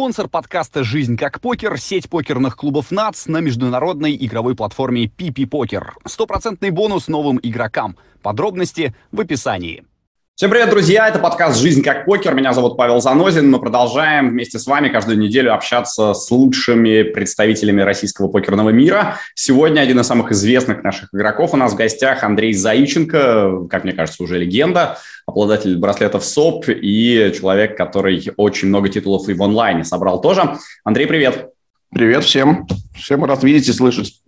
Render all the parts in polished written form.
Спонсор подкаста «Жизнь как покер» — сеть покерных клубов NUTS на международной игровой платформе PP Poker. 100% бонус новым игрокам. Подробности в описании. Всем привет, друзья! Это подкаст «Жизнь как покер». Меня зовут Павел Занозин. Мы продолжаем вместе с вами каждую неделю общаться с лучшими представителями российского покерного мира. Сегодня один из самых известных наших игроков у нас в гостях — Андрей Заиченко, как мне кажется, уже легенда, обладатель браслетов СОП и человек, который очень много титулов и в онлайне собрал тоже. Андрей, привет! Привет всем. Всем рад видеть и слышать.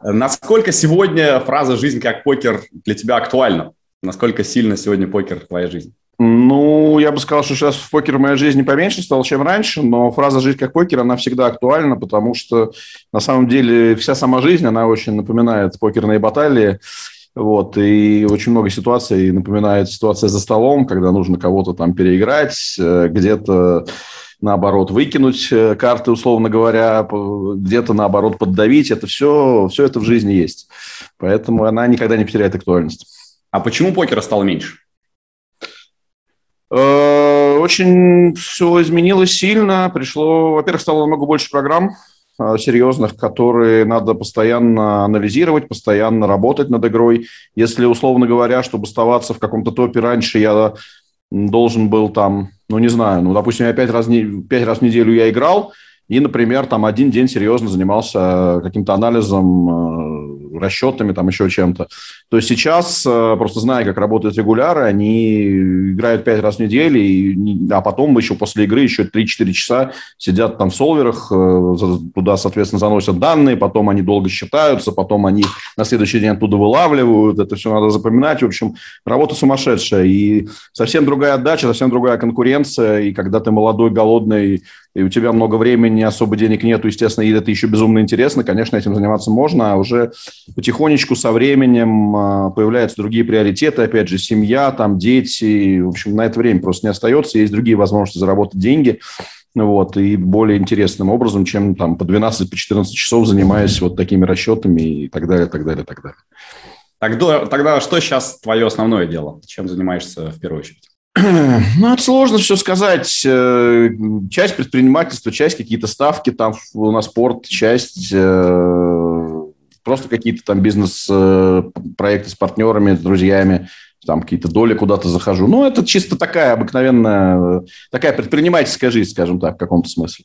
Насколько сегодня фраза «Жизнь как покер» для тебя актуальна? Насколько сильно сегодня покер в твоей жизни? Ну, я бы сказал, что сейчас в покер в моей жизни поменьше стало, чем раньше, но фраза «жизнь как покер», она всегда актуальна, потому что, на самом деле, вся сама жизнь, она очень напоминает покерные баталии, вот, и очень много ситуаций напоминает ситуация за столом, когда нужно кого-то там переиграть, где-то, наоборот, выкинуть карты, условно говоря, где-то, наоборот, поддавить, это все это в жизни есть, поэтому она никогда не потеряет актуальность. А почему покера стало меньше? Очень все изменилось сильно. Пришло, во-первых, стало намного больше программ серьезных, которые надо постоянно анализировать, постоянно работать над игрой. Если, условно говоря, чтобы оставаться в каком-то топе раньше, я должен был там, допустим, я пять раз в неделю я играл, и, например, там один день серьезно занимался каким-то анализом, расчетами, там еще чем-то. То есть сейчас, просто зная, как работают регуляры, они играют 5 раз в неделю, а потом еще после игры еще 3-4 часа сидят там в солверах, туда, соответственно, заносят данные, потом они долго считаются, потом они на следующий день оттуда вылавливают, это все надо запоминать. В общем, работа сумасшедшая. И совсем другая отдача, совсем другая конкуренция. И когда ты молодой, голодный, и у тебя много времени, особо денег нету, естественно, и это еще безумно интересно, конечно, этим заниматься можно, а уже потихонечку со временем появляются другие приоритеты, опять же, семья, там, дети, в общем, на это время просто не остается, есть другие возможности заработать деньги, вот, и более интересным образом, чем там по 12-14 часов занимаясь вот такими расчетами и так далее, так далее, так далее. Тогда что сейчас твое основное дело? Чем занимаешься в первую очередь? Это сложно все сказать. Часть предпринимательства, часть какие-то ставки там на спорт, часть просто какие-то там бизнес-проекты с партнерами, с друзьями, там какие-то доли куда-то захожу. Ну, это чисто такая обыкновенная, такая предпринимательская жизнь, скажем так, в каком-то смысле.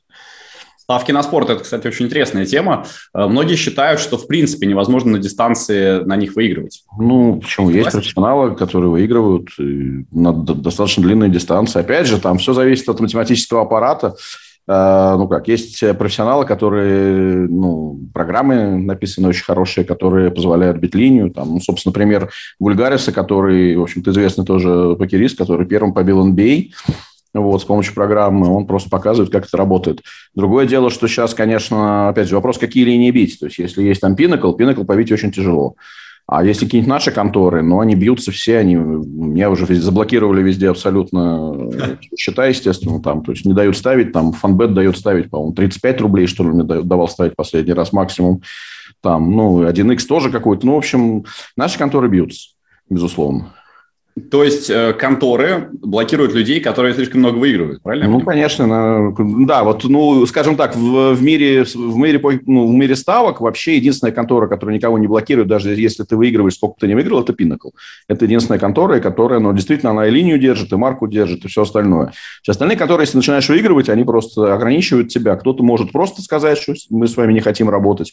Ставки на спорт – это, кстати, очень интересная тема. Многие считают, что, в принципе, невозможно на дистанции на них выигрывать. Ну, почему? Есть профессионалы, которые выигрывают на достаточно длинные дистанции. Опять же, там все зависит от математического аппарата. Ну как, есть профессионалы, которые, программы написаны очень хорошие, которые позволяют бить линию. Там, собственно, например, Вульгариса, который, в общем-то, известный тоже покерист, который первым побил NBA. Вот, с помощью программы он просто показывает, как это работает. Другое дело, что сейчас, конечно, опять же, вопрос, какие линии бить. То есть, если есть там Pinnacle побить очень тяжело. А если какие-нибудь наши конторы, они бьются все, меня уже заблокировали везде абсолютно счета, естественно, там, то есть не дают ставить, там, фанбет дает ставить, по-моему, 35 рублей, что ли, мне давал ставить последний раз максимум, там, 1x тоже какой-то, в общем, наши конторы бьются, безусловно. То есть конторы блокируют людей, которые слишком много выигрывают, правильно? Ну, конечно, да. Вот, скажем так, в мире ставок вообще единственная контора, которая никого не блокирует, даже если ты выигрываешь, сколько ты не выиграл, это Pinnacle. Это единственная контора, которая, действительно, она и линию держит, и марку держит, и все остальное. Все остальные конторы, если начинаешь выигрывать, они просто ограничивают тебя. Кто-то может просто сказать, что мы с вами не хотим работать.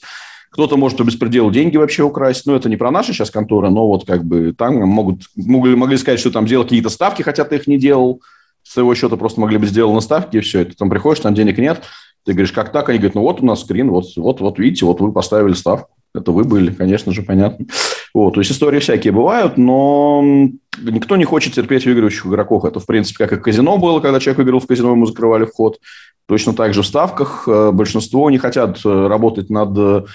Кто-то может по беспределу деньги вообще украсть. Это не про наши сейчас конторы, но вот как бы там могли сказать, что там делал какие-то ставки, хотя ты их не делал. С своего счета просто могли быть сделаны ставки, и все. И ты там приходишь, там денег нет. Ты говоришь, как так? Они говорят, вот у нас скрин, вот видите, вот вы поставили ставку. Это вы были, конечно же, понятно. Вот, то есть истории всякие бывают, но никто не хочет терпеть выигрывающих игроков. Это, в принципе, как и казино было, когда человек выиграл в казино, ему закрывали вход. Точно так же в ставках большинство не хотят работать над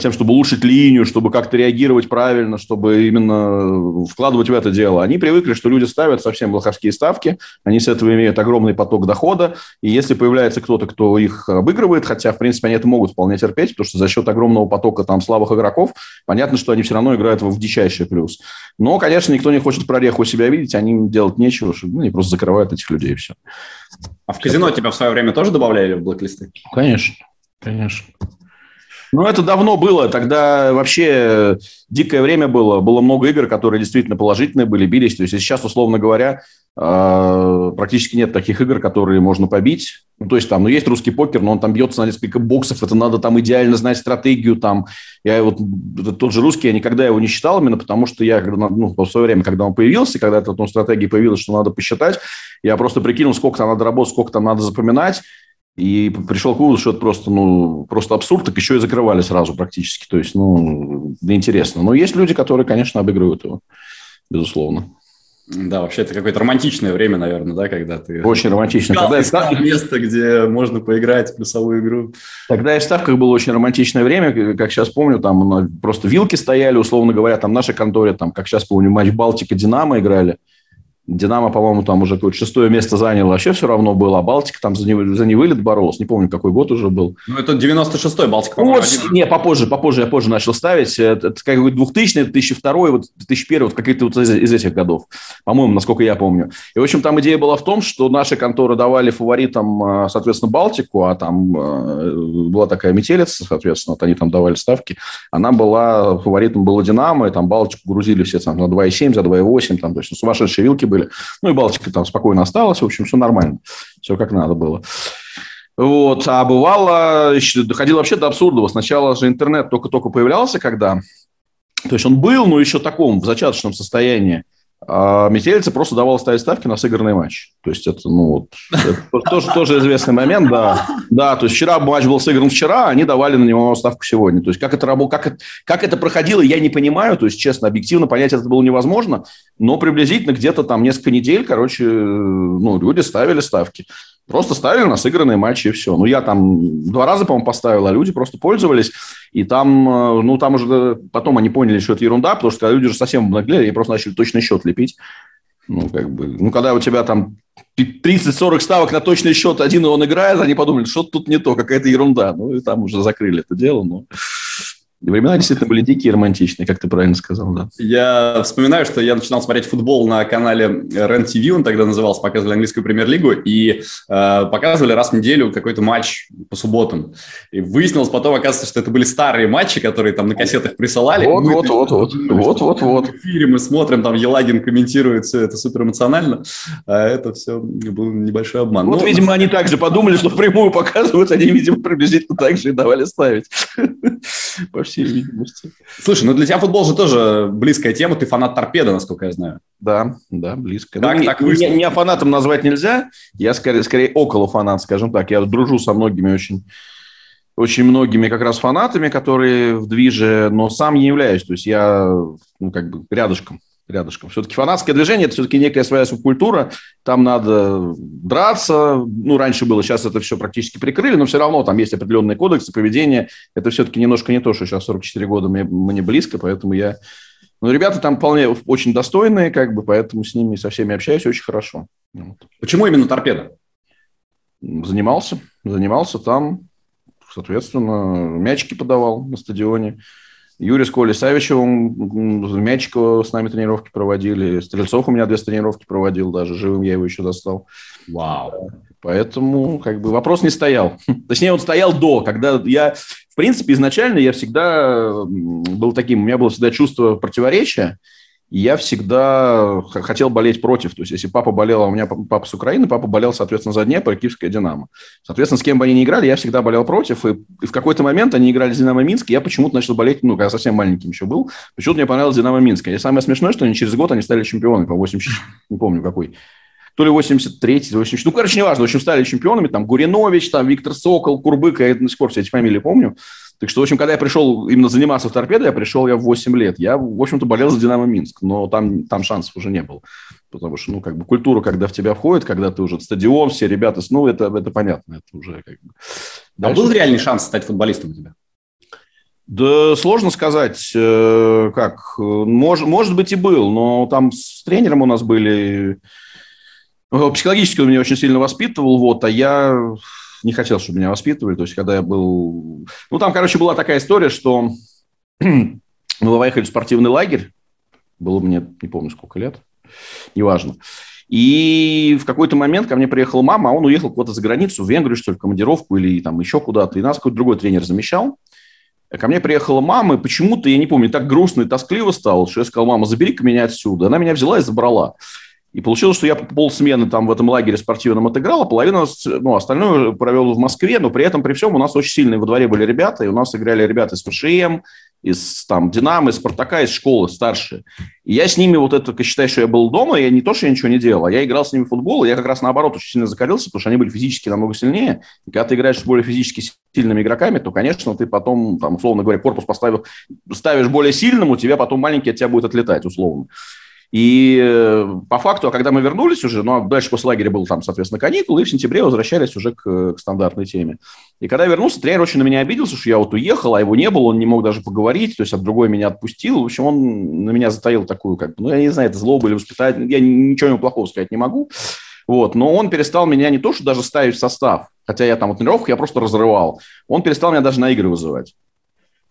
тем, чтобы улучшить линию, чтобы как-то реагировать правильно, чтобы именно вкладывать в это дело. Они привыкли, что люди ставят совсем лоховские ставки, они с этого имеют огромный поток дохода, и если появляется кто-то, кто их обыгрывает, хотя, в принципе, они это могут вполне терпеть, потому что за счет огромного потока там слабых игроков, понятно, что они все равно играют в дичайший плюс. Но, конечно, никто не хочет прореху у себя видеть, они им делать нечего, они просто закрывают этих людей и все. А в казино тебя в свое время тоже добавляли в блэк-листы? Конечно, конечно. Ну, это давно было. Тогда вообще дикое время было. Было много игр, которые действительно положительные были, бились. То есть сейчас, условно говоря, практически нет таких игр, которые можно побить. Ну, то есть там, ну, есть русский покер, но он там бьется на несколько боксов. Это надо там идеально знать стратегию. Там. Я вот тот же русский, я никогда его не считал, именно потому что я, ну, в свое время, когда он появился, когда эта стратегия появилась, что надо посчитать, я просто прикинул, сколько там надо работать, сколько там надо запоминать. И пришел к выводу, что это просто, ну, просто абсурд, так еще и закрывали сразу практически. То есть, ну, неинтересно. Но есть люди, которые, конечно, обыгрывают его, безусловно. Да, вообще это какое-то романтичное время, наверное, да, когда ты... Очень романтичное. Когда искал место, где можно поиграть в плюсовую игру. Тогда и в ставках было очень романтичное время, как сейчас помню, там просто вилки стояли, условно говоря, там в нашей конторе, там, как сейчас помню, матч Балтика Динамо играли. Динамо, по-моему, там уже какое-то 6-е место заняло, вообще все равно было, а Балтика там за невылет боролась, не помню, какой год уже был. Ну, это 96-й Балтика, по-моему. Вот, не, попозже, я позже начал ставить, это какой-то 2000-й, 2002-й, вот 2001-й, вот какие-то вот из этих годов, по-моему, насколько я помню. И, в общем, там идея была в том, что наши конторы давали фаворитам, соответственно, Балтику, а там была такая метелица, соответственно, вот они там давали ставки, она была, фаворитом было Динамо, и там Балтику грузили все там на 2,7, за 2,8, там, то есть сумасшедшие вилки были. Ну и Балтика там спокойно осталась, в общем, все нормально, все как надо было. Вот, а бывало, доходило вообще до абсурдного. Сначала же интернет только-только появлялся, когда, то есть он был, но еще в таком, в зачаточном состоянии. А метелица просто давала ставить ставки на сыгранный матч. То есть это, ну, вот, это тоже известный момент, да. Да, то есть вчера матч был сыгран вчера, они давали на него ставку сегодня. То есть как это проходило, я не понимаю. То есть, честно, объективно понять это было невозможно, но приблизительно где-то там несколько недель, короче, ну, люди ставили ставки. Просто ставили на сыгранные матчи, и все. Ну, я там 2 раза, по-моему, поставил, а люди просто пользовались. И там, ну, там уже потом они поняли, что это ерунда, потому что люди уже совсем обнаглели, и просто начали точный счет лепить. Ну, как бы, ну, когда у тебя там 30-40 ставок на точный счет, один он играет, они подумали, что тут не то, какая-то ерунда. Ну, и там уже закрыли это дело, но... Времена действительно были дикие и романтичные, как ты правильно сказал, да. Я вспоминаю, что я начинал смотреть футбол на канале РЕН-ТВ, он тогда назывался, показывали английскую премьер-лигу, и показывали раз в неделю какой-то матч по субботам. И выяснилось потом, оказывается, что это были старые матчи, которые там на кассетах присылали. Вот. В эфире мы смотрим, там Елагин комментирует все это суперэмоционально, а это все был небольшой обман. Вот, но, видимо, они также подумали, что впрямую показывают, они, видимо, приблизительно так же и давали ставить. Всей видимости. Слушай, ну для тебя футбол же тоже близкая тема. Ты фанат «Торпедо», насколько я знаю. Да, близкая. Ну, так меня фанатом назвать нельзя. Я скорее около фанат, скажем так. Я дружу со многими очень многими как раз фанатами, которые в движе, но сам не являюсь. То есть я, ну, как бы рядышком. Все-таки фанатское движение – это все-таки некая своя субкультура. Там надо драться. Ну, раньше было, сейчас это все практически прикрыли, но все равно там есть определенные кодексы поведения. Это все-таки немножко не то, что сейчас 44 года мне близко, поэтому я... Ну, ребята там вполне очень достойные, как бы, поэтому с ними, со всеми общаюсь очень хорошо. Вот. Почему именно «Торпедо»? Занимался там, соответственно, мячики подавал на стадионе. Юрий Сколи Савичева, Мячикова с нами тренировки проводили. Стрельцов у меня 2 тренировки проводил даже. Живым я его еще застал. Вау. Поэтому как бы вопрос не стоял. Точнее, он стоял до, когда я... В принципе, изначально я всегда был таким... У меня было всегда чувство противоречия. И я всегда хотел болеть против. То есть, если папа болел, а у меня папа с Украины, папа болел, соответственно, за Днепр и киевское «Динамо». Соответственно, с кем бы они ни играли, я всегда болел против. И в какой-то момент они играли с «Динамо Минск», и я почему-то начал болеть, ну, когда совсем маленьким еще был, почему-то мне понравилось «Динамо Минск». И самое смешное, что они через год стали чемпионами по 80, не помню какой, то ли 83-й, 84-й, ну, короче, неважно, в общем, стали чемпионами, там, Гуринович, там, Виктор Сокол, Курбык, я до сих пор все эти фамилии помню. Так что, в общем, когда я пришел именно заниматься в «Торпедо», я пришел в 8 лет. Я, в общем-то, болел за «Динамо Минск», но там шансов уже не было. Потому что, ну, как бы культура, когда в тебя входит, когда ты уже стадион, все ребята, ну, это понятно, это уже как бы... А был реальный шанс стать футболистом у тебя? Да сложно сказать, как. Может быть, и был, но там с тренером у нас были... Психологически он меня очень сильно воспитывал, вот, а я не хотел, чтобы меня воспитывали. То есть, когда я был... Ну, там, короче, была такая история, что мы выехали в спортивный лагерь. Было мне, не помню, сколько лет. Неважно. И в какой-то момент ко мне приехала мама, а он уехал куда-то за границу, в Венгрию, что ли, в командировку или там еще куда-то. И нас какой-то другой тренер замещал. Ко мне приехала мама, и почему-то, я не помню, так грустно и тоскливо стало, что я сказал: мама, забери-ка меня отсюда. Она меня взяла и забрала. И получилось, что я полсмены там в этом лагере спортивном отыграл, а половину, ну, остальную провел в Москве, но при этом, при всем, у нас очень сильные во дворе были ребята, и у нас играли ребята из ФШМ, из там, Динамо, из Спартака, из школы, старшие. И я с ними вот это, считаю, что я был дома, я не то, что я ничего не делал, а я играл с ними в футбол, и я как раз наоборот очень сильно закалился, потому что они были физически намного сильнее. И когда ты играешь с более физически сильными игроками, то, конечно, ты потом, там, условно говоря, корпус поставил, ставишь более сильному, тебя потом маленький от тебя будет отлетать, условно. И по факту, когда мы вернулись уже, ну, а дальше после лагеря был там, соответственно, каникулы, и в сентябре возвращались уже к стандартной теме. И когда я вернулся, тренер очень на меня обиделся, что я вот уехал, а его не было, он не мог даже поговорить, то есть от другой меня отпустил. В общем, он на меня затаил такую, как бы, ну, я не знаю, это злоба или воспитатель, я ничего ему плохого сказать не могу. Вот, но он перестал меня не то, что даже ставить в состав, хотя я там в тренировках, я просто разрывал. Он перестал меня даже на игры вызывать.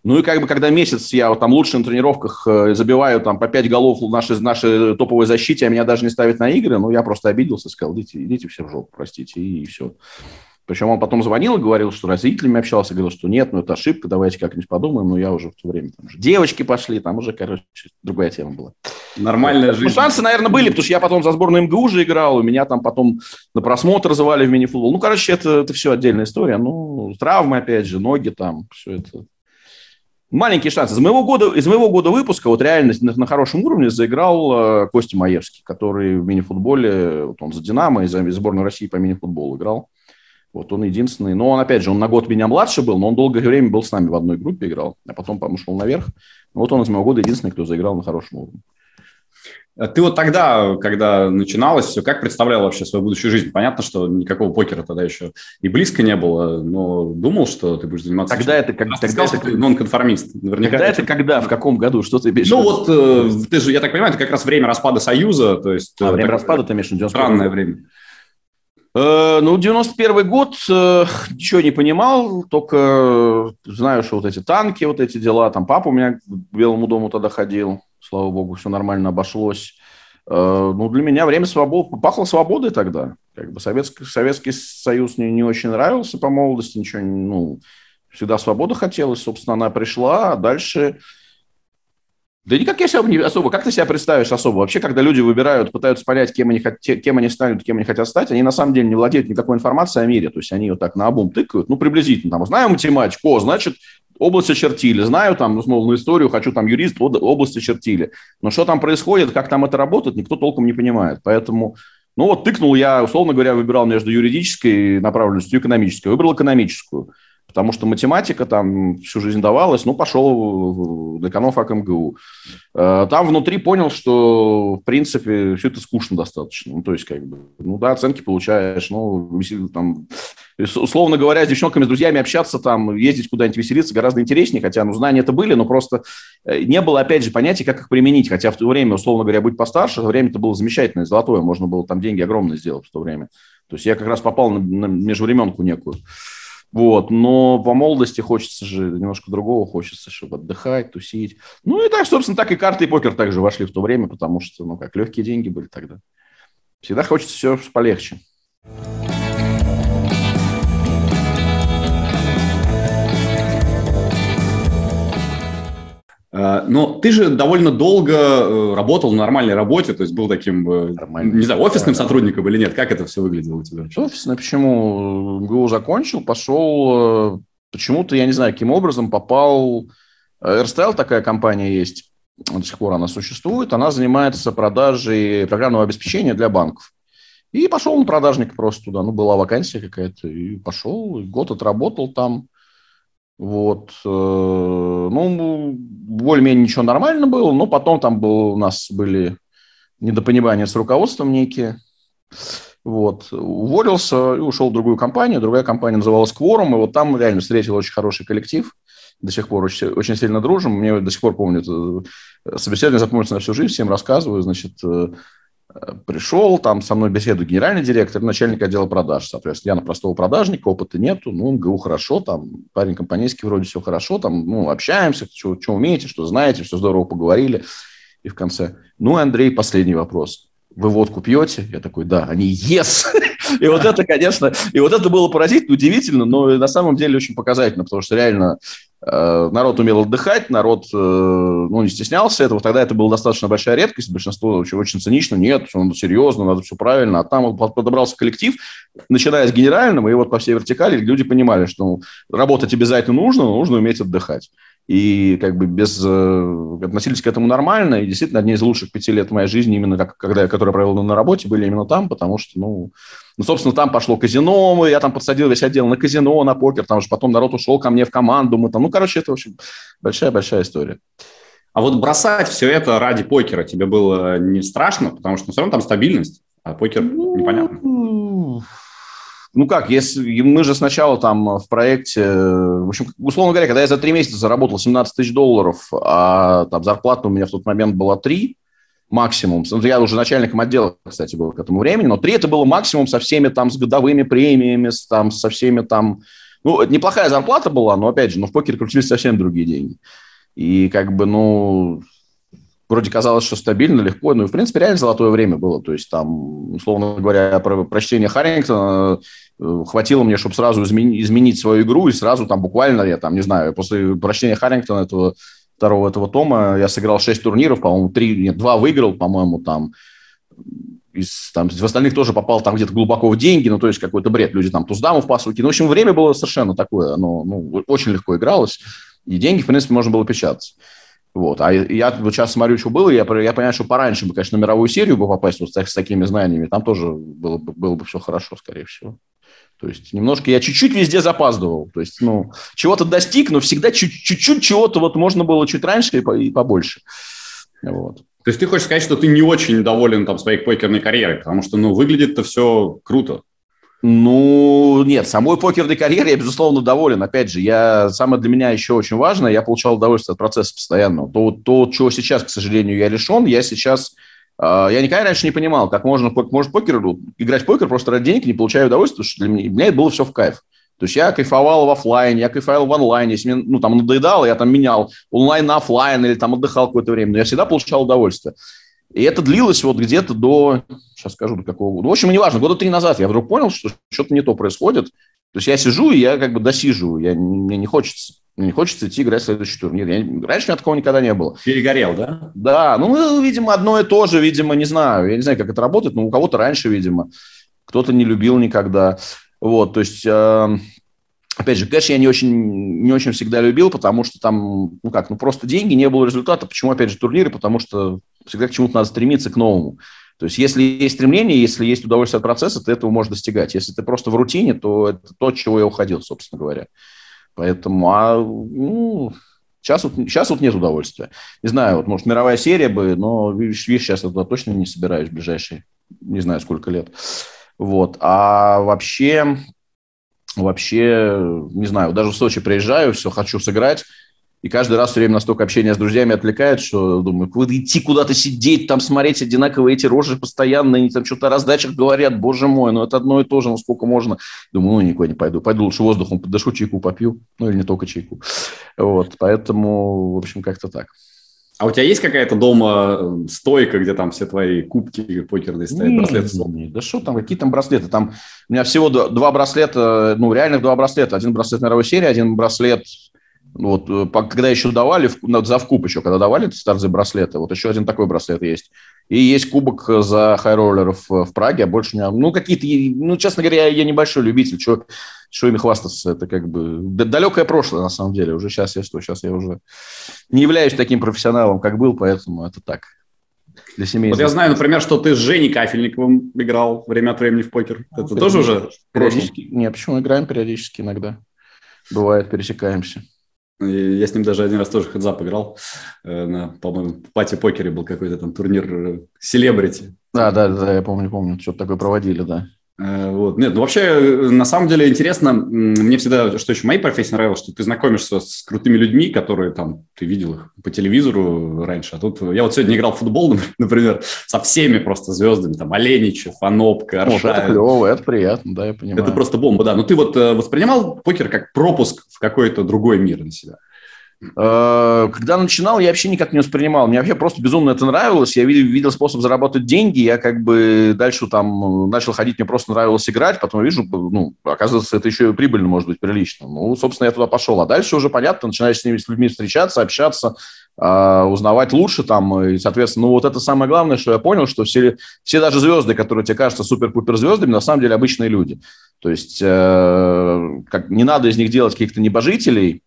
Ну и как бы, когда месяц я вот, там лучше на тренировках забиваю там, по 5 голов нашей топовой защите, а меня даже не ставят на игры, ну я просто обиделся, сказал: идите все в жопу, простите, и все. Причем он потом звонил и говорил, что с родителями общался, говорил, что нет, ну это ошибка, давайте как-нибудь подумаем, но я уже в то время... Там уже девочки пошли, там уже, короче, другая тема была. Нормальная жизнь. Ну, шансы, наверное, были, потому что я потом за сборную МГУ уже играл, и меня там потом на просмотр звали в мини-футбол. Ну, короче, это все отдельная история, ну, травмы, опять же, ноги там, все это... Маленькие шансы. Из моего года выпуска, вот реально на хорошем уровне, заиграл Костя Маевский, который в мини-футболе, вот он за «Динамо» и за сборную России по мини-футболу играл. Вот он единственный. Но он, опять же, он на год меня младше был, но он долгое время был с нами в одной группе, играл. А потом, по-моему, шел наверх. Но вот он из моего года единственный, кто заиграл на хорошем уровне. Ты вот тогда, когда начиналось все, как представлял вообще свою будущую жизнь? Понятно, что никакого покера тогда еще и близко не было, но думал, что ты будешь заниматься... Тогда это когда? Ты сказал, что ты нонконформист. Наверняка. Тогда это когда? В каком году? Что ты имеешь? Ну вот, ты же, я так понимаю, это как раз время распада Союза. То есть, время распада, ты имеешь в виду? Странное время. Ну, 91-й год, ничего не понимал, только знаю, что вот эти танки, вот эти дела, там папа у меня к Белому дому тогда ходил. Слава богу, все нормально обошлось. Ну, для меня время свободы... Пахло свободой тогда. Как бы Советский Союз мне не очень нравился по молодости. Ничего, ну, всегда свобода хотелось. Собственно, она пришла, а дальше... Да никак я себя не особо... Как ты себя представишь особо? Вообще, когда люди выбирают, пытаются понять, кем они станут, кем они хотят стать, они на самом деле не владеют никакой информацией о мире. То есть они вот так наобум тыкают. Ну, приблизительно. Там, знаю математику, значит... Область очертили. Знаю там условную историю, хочу там юрист, область очертили. Но что там происходит, как там это работает, никто толком не понимает. Поэтому, ну вот тыкнул я, условно говоря, выбирал между юридической направленностью и экономической. Выбрал экономическую, потому что математика там всю жизнь давалась. Ну, пошел в эконом ФАК МГУ. Там внутри понял, что, в принципе, все это скучно достаточно. Ну, то есть, как бы, ну да, оценки получаешь, ну, там... Условно говоря, с девчонками, с друзьями общаться, там, ездить куда-нибудь веселиться гораздо интереснее, хотя, ну, знания это были, но просто не было, опять же, понятия, как их применить, хотя в то время, условно говоря, будь постарше, время-то было замечательное, золотое, можно было там деньги огромные сделать в то время. То есть я как раз попал на межвременку некую. Вот, но по молодости хочется же немножко другого, хочется, чтобы отдыхать, тусить. Ну, и так, собственно, так и карты и покер также вошли в то время, потому что, ну, как, легкие деньги были тогда. Всегда хочется все полегче. Но ты же довольно долго работал на нормальной работе, то есть был таким, не знаю, офисным сотрудником или нет? Как это все выглядело у тебя? Офисно, почему? МГУ закончил, пошел, почему-то, я не знаю, каким образом попал... Airstyle такая компания есть, до сих пор она существует, она занимается продажей программного обеспечения для банков. И пошел на продажник просто туда, ну, была вакансия какая-то, и пошел, год отработал там. Вот, ну, более-менее ничего нормально было, но потом там был, у нас были недопонимания с руководством некие, вот, уволился и ушел в другую компанию, другая компания называлась «Кворум», и вот там реально встретил очень хороший коллектив, до сих пор очень, очень сильно дружим. Мне до сих пор помню, собеседование запомнится на всю жизнь, всем рассказываю, значит, пришел, там со мной беседу генеральный директор, начальник отдела продаж, соответственно, я на простого продажника, опыта нету, ну, МГУ хорошо, там, парень компанейский, вроде все хорошо, там, ну, общаемся, что умеете, что знаете, все здорово поговорили, и в конце, ну, Андрей, последний вопрос, вы водку пьете? Я такой, да, они, yes! И вот это, конечно, и вот это было поразительно, удивительно, но на самом деле очень показательно, потому что реально народ умел отдыхать, народ не стеснялся этого. Тогда это была достаточно большая редкость, большинство очень цинично, нет, надо серьезно, надо все правильно. А там подобрался коллектив, начиная с генерального, и вот по всей вертикали люди понимали, что работать обязательно нужно, но нужно уметь отдыхать. И как бы относились к этому нормально. И действительно, одни из лучших 5 лет моей жизни, именно которые я провел на работе, были именно там, потому что, собственно, там пошло казино, я там подсадил весь отдел на казино, на покер, там же потом народ ушел ко мне в команду, мы там, это, в общем, большая-большая история. А вот бросать все это ради покера тебе было не страшно, потому что все равно там стабильность, а покер непонятно. Если мы же сначала там в проекте, в общем, условно говоря, когда я за 3 месяца заработал $17 тысяч, а там зарплата у меня в тот момент была 3 максимум, я уже начальником отдела, кстати, был к этому времени, но 3 это было максимум со всеми там, с годовыми премиями, со всеми там, неплохая зарплата была, но опять же, в покере крутились совсем другие деньги. И вроде казалось, что стабильно, легко, и, в принципе, реально золотое время было. То есть там, условно говоря, прочтение Харрингтона хватило мне, чтобы сразу изменить свою игру, и сразу там буквально, я там не знаю, после прочтения Харрингтона этого второго тома я сыграл 6 турниров, по-моему, 2 выиграл, по-моему, там... в остальных тоже попал там где-то глубоко в деньги, то есть какой-то бред, люди там туз-даму в пасу, в общем, время было совершенно такое, оно очень легко игралось, и деньги, в принципе, можно было печатать. А я сейчас смотрю, что было, я понимаю, что пораньше бы, конечно, на мировую серию бы попасть с такими знаниями, там тоже было бы все хорошо, скорее всего. То есть немножко я чуть-чуть везде запаздывал, то есть, чего-то достиг, но всегда чуть-чуть чего-то можно было чуть раньше и побольше, То есть ты хочешь сказать, что ты не очень доволен своей покерной карьерой, потому что, выглядит-то все круто. Нет, самой покерной карьерой я, безусловно, доволен. Опять же, самое для меня еще очень важное, я получал удовольствие от процесса постоянного. То, чего сейчас, к сожалению, я лишен, я никогда раньше не понимал, как можно играть в покер просто ради денег, не получая удовольствия, потому что для меня это было все в кайф. То есть я кайфовал в офлайне, я кайфовал в онлайне. Если мне надоедало, я менял онлайн на офлайн или отдыхал какое-то время. Но я всегда получал удовольствие. И это длилось где-то до... Сейчас скажу, до какого года. В общем, неважно, года 3 назад я вдруг понял, что что-то не то происходит. То есть я сижу, и я досиживаю. Мне не хочется. Мне не хочется идти играть в следующий турнир. Раньше у меня такого никогда не было. Перегорел, да? Да. Видимо, одно и то же. Видимо, не знаю. Я не знаю, как это работает, но у кого-то раньше, видимо. Кто-то не любил никогда. То есть, опять же, кэш я не очень всегда любил, потому что там, просто деньги, не было результата. Почему, опять же, турниры? Потому что всегда к чему-то надо стремиться, к новому. То есть, если есть стремление, если есть удовольствие от процесса, ты этого можешь достигать. Если ты просто в рутине, то это то, от чего я уходил, собственно говоря. Поэтому, сейчас нет удовольствия. Не знаю, может, мировая серия бы, но, видишь, сейчас я туда точно не собираюсь в ближайшие, не знаю, сколько лет. А вообще, не знаю, даже в Сочи приезжаю, все, хочу сыграть, и каждый раз все время настолько общение с друзьями отвлекает, что думаю, идти куда-то сидеть, смотреть одинаковые эти рожи постоянно, они что-то о раздачах говорят, боже мой, это одно и то же, сколько можно. Думаю, никуда не пойду, лучше воздухом подышу, чайку попью, или не только чайку. Поэтому, в общем, как-то так. А у тебя есть какая-то дома стойка, где все твои кубки покерные стоят, браслеты? Да что там, какие там браслеты? Там у меня всего 2 браслета, реальных 2 браслета. 1 браслет мировой серии, 1 браслет, когда еще давали, за вкуп еще, когда давали старзы браслеты, еще 1 такой браслет есть. И есть кубок за хайроллеров в Праге, а больше у меня, честно говоря, я небольшой любитель, что ими хвастаться, это далекое прошлое, на самом деле, уже сейчас я уже не являюсь таким профессионалом, как был, поэтому это так, для семьи. Я знаю, например, что ты с Женей Кафельниковым играл время от времени в покер, это тоже уже периодически? Нет, почему играем периодически иногда, бывает, пересекаемся. Я с ним даже 1 раз тоже хедзап играл. По-моему, в пати-покере был какой-то там турнир селебрити. Да, я помню, что-то такое проводили, да. Вот. Нет, ну вообще, на самом деле, интересно, мне всегда, что еще в моей профессии нравилось, что ты знакомишься с крутыми людьми, которые там, ты видел их по телевизору раньше, а тут, я вот сегодня играл в футбол, например, со всеми просто звездами, там, Оленичев, Анопко, Аршавин. Вот это клево, это приятно, да, я понимаю. Это просто бомба, да, но ты вот воспринимал покер как пропуск в какой-то другой мир на себя? Когда начинал, я вообще никак не воспринимал. Мне вообще просто безумно это нравилось. Я видел способ заработать деньги. Я как бы дальше там начал ходить, мне просто нравилось играть. Потом вижу, ну, оказывается, это еще и прибыльно может быть прилично. Ну, собственно, я туда пошел. А дальше уже понятно, начинаешь с ними, с людьми встречаться, общаться, узнавать лучше там. И, соответственно, ну, вот это самое главное, что я понял, что все даже звезды, которые тебе кажутся супер-пупер звездами, на самом деле обычные люди. То есть не надо из них делать каких-то небожителей.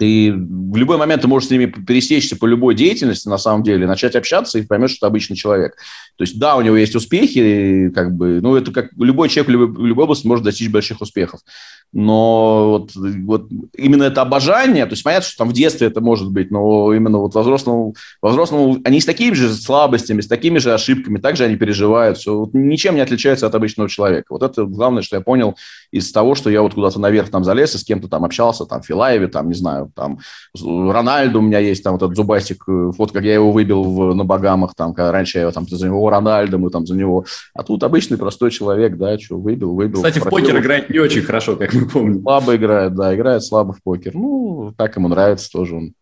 Ты в любой момент ты можешь с ними пересечься по любой деятельности, на самом деле, начать общаться и поймешь, что ты обычный человек. То есть, да, у него есть успехи, как бы, ну, это как любой человек в любой области может достичь больших успехов. Но вот именно это обожание, то есть, понятно, что там в детстве это может быть, но именно вот во взрослому они с такими же слабостями, с такими же ошибками, также они переживают, все, вот, ничем не отличаются от обычного человека. Вот это главное, что я понял из того, что я вот куда-то наверх там залез и с кем-то там общался, там, в Филаеве, там, не знаю, там Рональдо у меня есть, там вот этот зубастик, фото, как я его выбил на Багамах, там, когда раньше я его там за него Рональдо, мы там за него, а тут обычный простой человек, да, что выбил. Кстати, в покер играет не очень хорошо, как мы помним. Слабо играет, да, играет слабо в покер, ну, так ему нравится тоже, он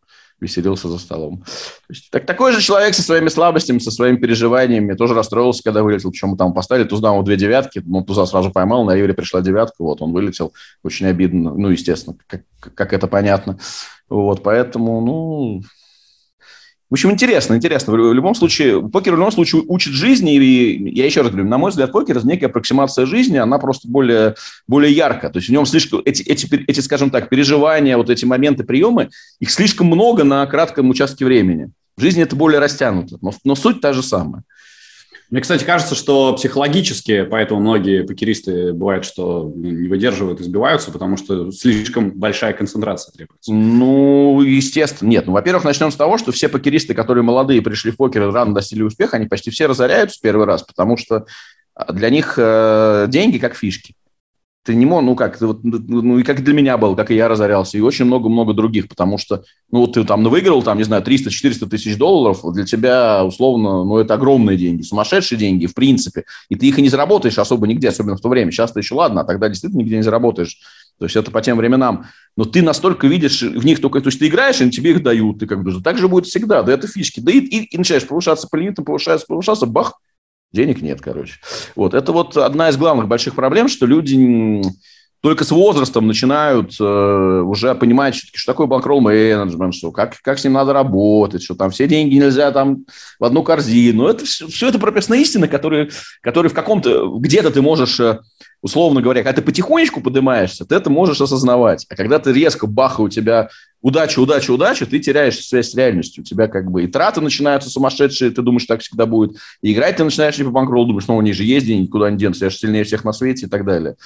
веселился за столом. То есть, такой же человек со своими слабостями, со своими переживаниями. Я тоже расстроился, когда вылетел, почему мы там поставили. Туз дам 2 девятки, он туза сразу поймал, на Юре пришла 9, вот, он вылетел. Очень обидно, ну, естественно, как это понятно. Вот, поэтому, ну... В общем, интересно. Покер в любом случае учит жизни. И я еще раз говорю, на мой взгляд, покер – это некая аппроксимация жизни, она просто более ярко. То есть в нем слишком эти, скажем так, переживания, вот эти моменты, приемы, их слишком много на кратком участке времени. В жизни это более растянуто, но суть та же самая. Мне, кстати, кажется, что психологически, поэтому многие покеристы бывает, что не выдерживают, избиваются, потому что слишком большая концентрация требуется. Ну, естественно, нет. Ну, во-первых, начнем с того, что все покеристы, которые молодые, пришли в покер и рано достигли успеха, они почти все разоряются в первый раз, потому что для них деньги как фишки. Ты не можешь, ну, и как для меня было, как и я разорялся, и очень много-много других, потому что, ну, вот ты там выиграл, там, не знаю, 300-400 тысяч долларов, для тебя, условно, ну, это огромные деньги, сумасшедшие деньги, в принципе, и ты их и не заработаешь особо нигде, особенно в то время, сейчас-то еще ладно, а тогда действительно нигде не заработаешь, то есть это по тем временам, но ты настолько видишь в них только, то есть ты играешь, и тебе их дают, ты как бы, так же будет всегда, да, это фишки, да, и начинаешь повышаться по лимитам, повышаться, бах, денег нет, короче. Вот. Это вот одна из главных больших проблем, что люди только с возрастом начинают уже понимать, что такое банкролл-менеджмент, что как с ним надо работать, что там все деньги нельзя там в одну корзину. Это все это прописная истина, которые в каком-то... Где-то ты можешь, условно говоря, когда ты потихонечку поднимаешься, ты это можешь осознавать. А когда ты резко, баха, у тебя... Удача, ты теряешь связь с реальностью. У тебя как бы и траты начинаются сумасшедшие, ты думаешь, так всегда будет. И играть ты начинаешь не по банкролу, думаешь, ну, у них же есть деньги, куда они денутся, я же сильнее всех на свете и так далее.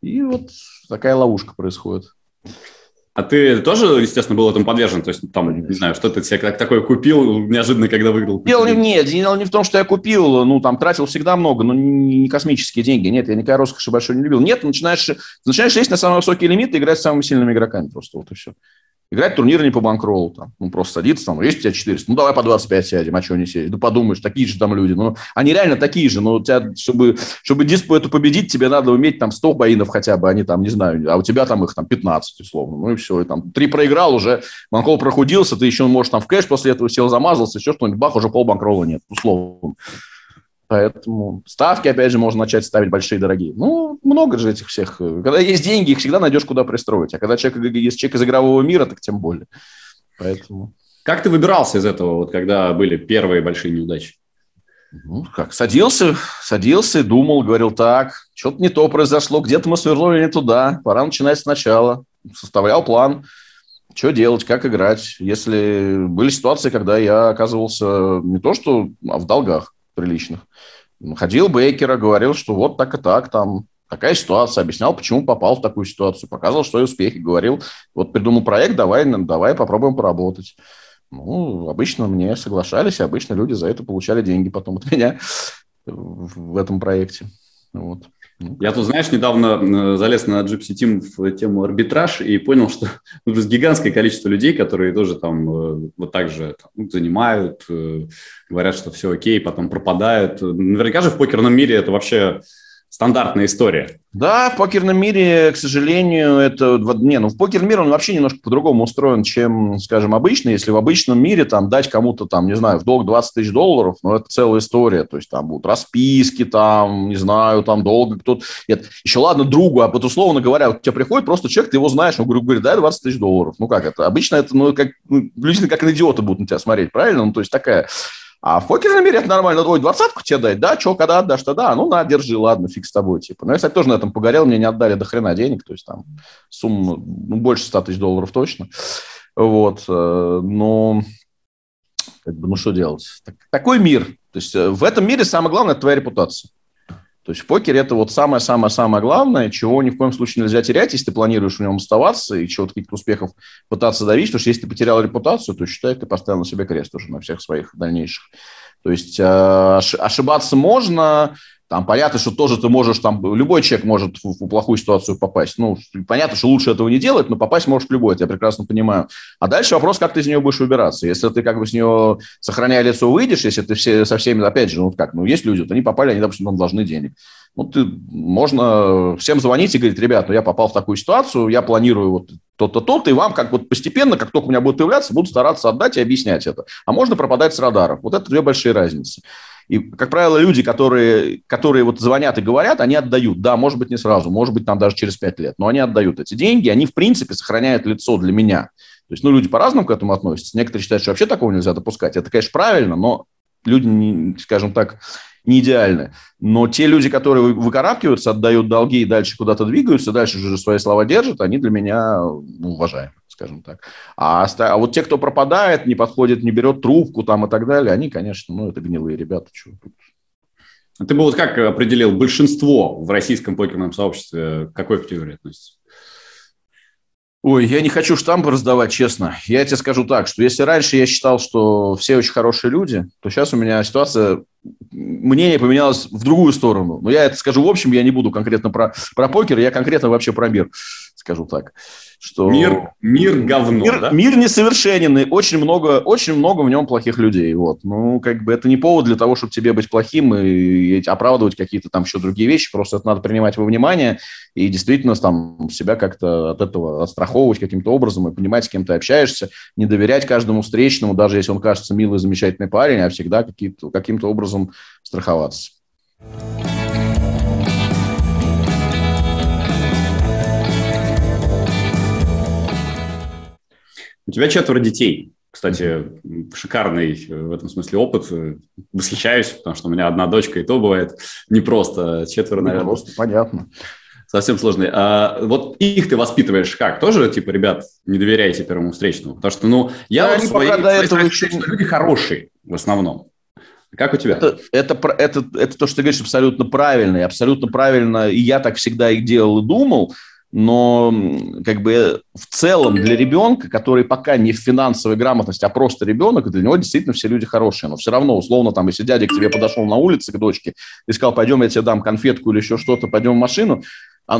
И вот такая ловушка происходит. А ты тоже, естественно, был этому подвержен? То есть, там, не знаю, что ты себе такое купил неожиданно, когда выиграл? Дело не в том, что я купил, ну, там, тратил всегда много, но не космические деньги. Нет, я никакой роскоши большой не любил. Нет, начинаешь лезть на самые высокие лимиты и играть с самыми сильными игроками просто, вот и все. Играть турнир не по банкролу, там, ну, просто садиться, там, есть у тебя 400, ну, давай по 25 сядем, а чего не сядем? Ну, подумаешь, такие же там люди, ну, они реально такие же, но у тебя, чтобы диспу эту победить, тебе надо уметь, там, 100 боинов хотя бы, они там, не знаю, а у тебя там их, там, 15, условно, ну, и все, и там, 3 проиграл уже, банкрол прохудился, ты еще, можешь, там, в кэш после этого сел, замазался, еще что-нибудь, бах, уже полбанкрола нет, условно. Поэтому ставки, опять же, можно начать ставить большие, дорогие. Ну, много же этих всех. Когда есть деньги, их всегда найдешь, куда пристроить. А когда человек из игрового мира, так тем более. Поэтому. Как ты выбирался из этого, вот когда были первые большие неудачи? Ну, как, садился, думал, говорил, так, что-то не то произошло, где-то мы свернули не туда, пора начинать сначала. Составлял план. Что делать, как играть. Если были ситуации, когда я оказывался не то что, а в долгах. Приличных. Ходил бейкера, говорил, что вот так и так, там такая ситуация, объяснял, почему попал в такую ситуацию, показывал свои успехи, говорил, вот придумал проект, давай попробуем поработать. Ну, обычно мне соглашались, и обычно люди за это получали деньги потом от меня в этом проекте. Вот. Я тут, знаешь, недавно залез на Gypsy Team в тему арбитраж и понял, что просто гигантское количество людей, которые тоже там вот так же там занимают, говорят, что все окей, потом пропадают. Наверняка же в покерном мире это вообще стандартная история. Да, в покерном мире, к сожалению, это... Не, ну в покерном мире он вообще немножко по-другому устроен, чем, скажем, обычно. Если в обычном мире там дать кому-то, там, не знаю, в долг $20 000, ну это целая история. То есть там будут расписки, там, не знаю, там долго кто-то... Нет, еще ладно другу, а вот условно говоря, вот у тебя приходит просто человек, ты его знаешь, он говорит, дай $20 000. Ну как это? Обычно это, ну, как... Люди как на идиота будут на тебя смотреть, правильно? Ну то есть такая... А в покерном мире это нормально. Ой, 20-ку тебе дать? Да, что, когда отдашь, тогда? Ну, на, держи, ладно, фиг с тобой, типа. Но я, кстати, тоже на этом погорел, мне не отдали до хрена денег, то есть там сумма, ну, больше $100 000 точно. Вот, но, как бы, ну, что делать? Такой мир. То есть в этом мире самое главное – это твоя репутация. То есть в покере это вот самое-самое-самое главное, чего ни в коем случае нельзя терять, если ты планируешь в нем оставаться и чего-то, каких-то успехов пытаться добиться. Потому что если ты потерял репутацию, то, считай, ты поставил на себе крест уже на всех своих дальнейших. То есть ошибаться можно. Там понятно, что тоже ты можешь, там любой человек может в плохую ситуацию попасть. Ну, понятно, что лучше этого не делать, но попасть может любой, это я прекрасно понимаю. А дальше вопрос, как ты из нее будешь выбираться. Если ты как бы с нее, сохраняя лицо, выйдешь, если ты со всеми, опять же, ну как, ну есть люди, вот они попали, они, допустим, нам должны денег. Ну, ты, можно всем звонить и говорить, ребят, ну я попал в такую ситуацию, я планирую вот то-то, то-то, и вам как вот постепенно, как только у меня будут появляться, буду стараться отдать и объяснять это. А можно пропадать с радаров. Вот это две большие разницы. И, как правило, люди, которые вот звонят и говорят, они отдают. Да, может быть, не сразу, может быть, там даже через 5 лет. Но они отдают эти деньги, они, в принципе, сохраняют лицо для меня. То есть, ну, люди по-разному к этому относятся. Некоторые считают, что вообще такого нельзя допускать. Это, конечно, правильно, но люди, не, скажем так, не идеальны. Но те люди, которые выкарабкиваются, отдают долги и дальше куда-то двигаются, дальше уже свои слова держат, они для меня, ну, уважаемы, скажем так. А вот те, кто пропадает, не подходит, не берет трубку там и так далее, они, конечно, ну, это гнилые ребята. Ты бы вот как определил большинство в российском покерном сообществе, к какой категории относится? Ой, я не хочу штампы раздавать, честно. Я тебе скажу так, что если раньше я считал, что все очень хорошие люди, то сейчас у меня ситуация, мнение поменялось в другую сторону. Но я это скажу в общем, я не буду конкретно про покер, я конкретно вообще про мир скажу так. Что мир говно, мир, да? Мир несовершенен, очень много в нем плохих людей. Вот. Ну, как бы это не повод для того, чтобы тебе быть плохим и оправдывать какие-то там еще другие вещи. Просто это надо принимать во внимание и действительно там себя как-то от этого отстраховывать каким-то образом и понимать, с кем ты общаешься, не доверять каждому встречному, даже если он кажется милый, замечательный парень, а всегда каким-то образом страховаться. У тебя 4 детей. Кстати, шикарный в этом смысле опыт. Восхищаюсь, потому что у меня одна дочка, и то бывает непросто. 4, наверное. Просто, понятно. Совсем сложный. А вот их ты воспитываешь как? Тоже, типа, ребят, не доверяйте первому встречному? Потому что, ну, я вот своей стороны, что люди хорошие в основном. Как у тебя? Это то, что ты говоришь, абсолютно правильно. И абсолютно правильно. И я так всегда и делал, и думал. Но как бы в целом для ребенка, который пока не в финансовой грамотности, а просто ребенок, для него действительно все люди хорошие. Но все равно, условно, там, если дядя к тебе подошел на улице к дочке и сказал, пойдем, я тебе дам конфетку или еще что-то, пойдем в машину,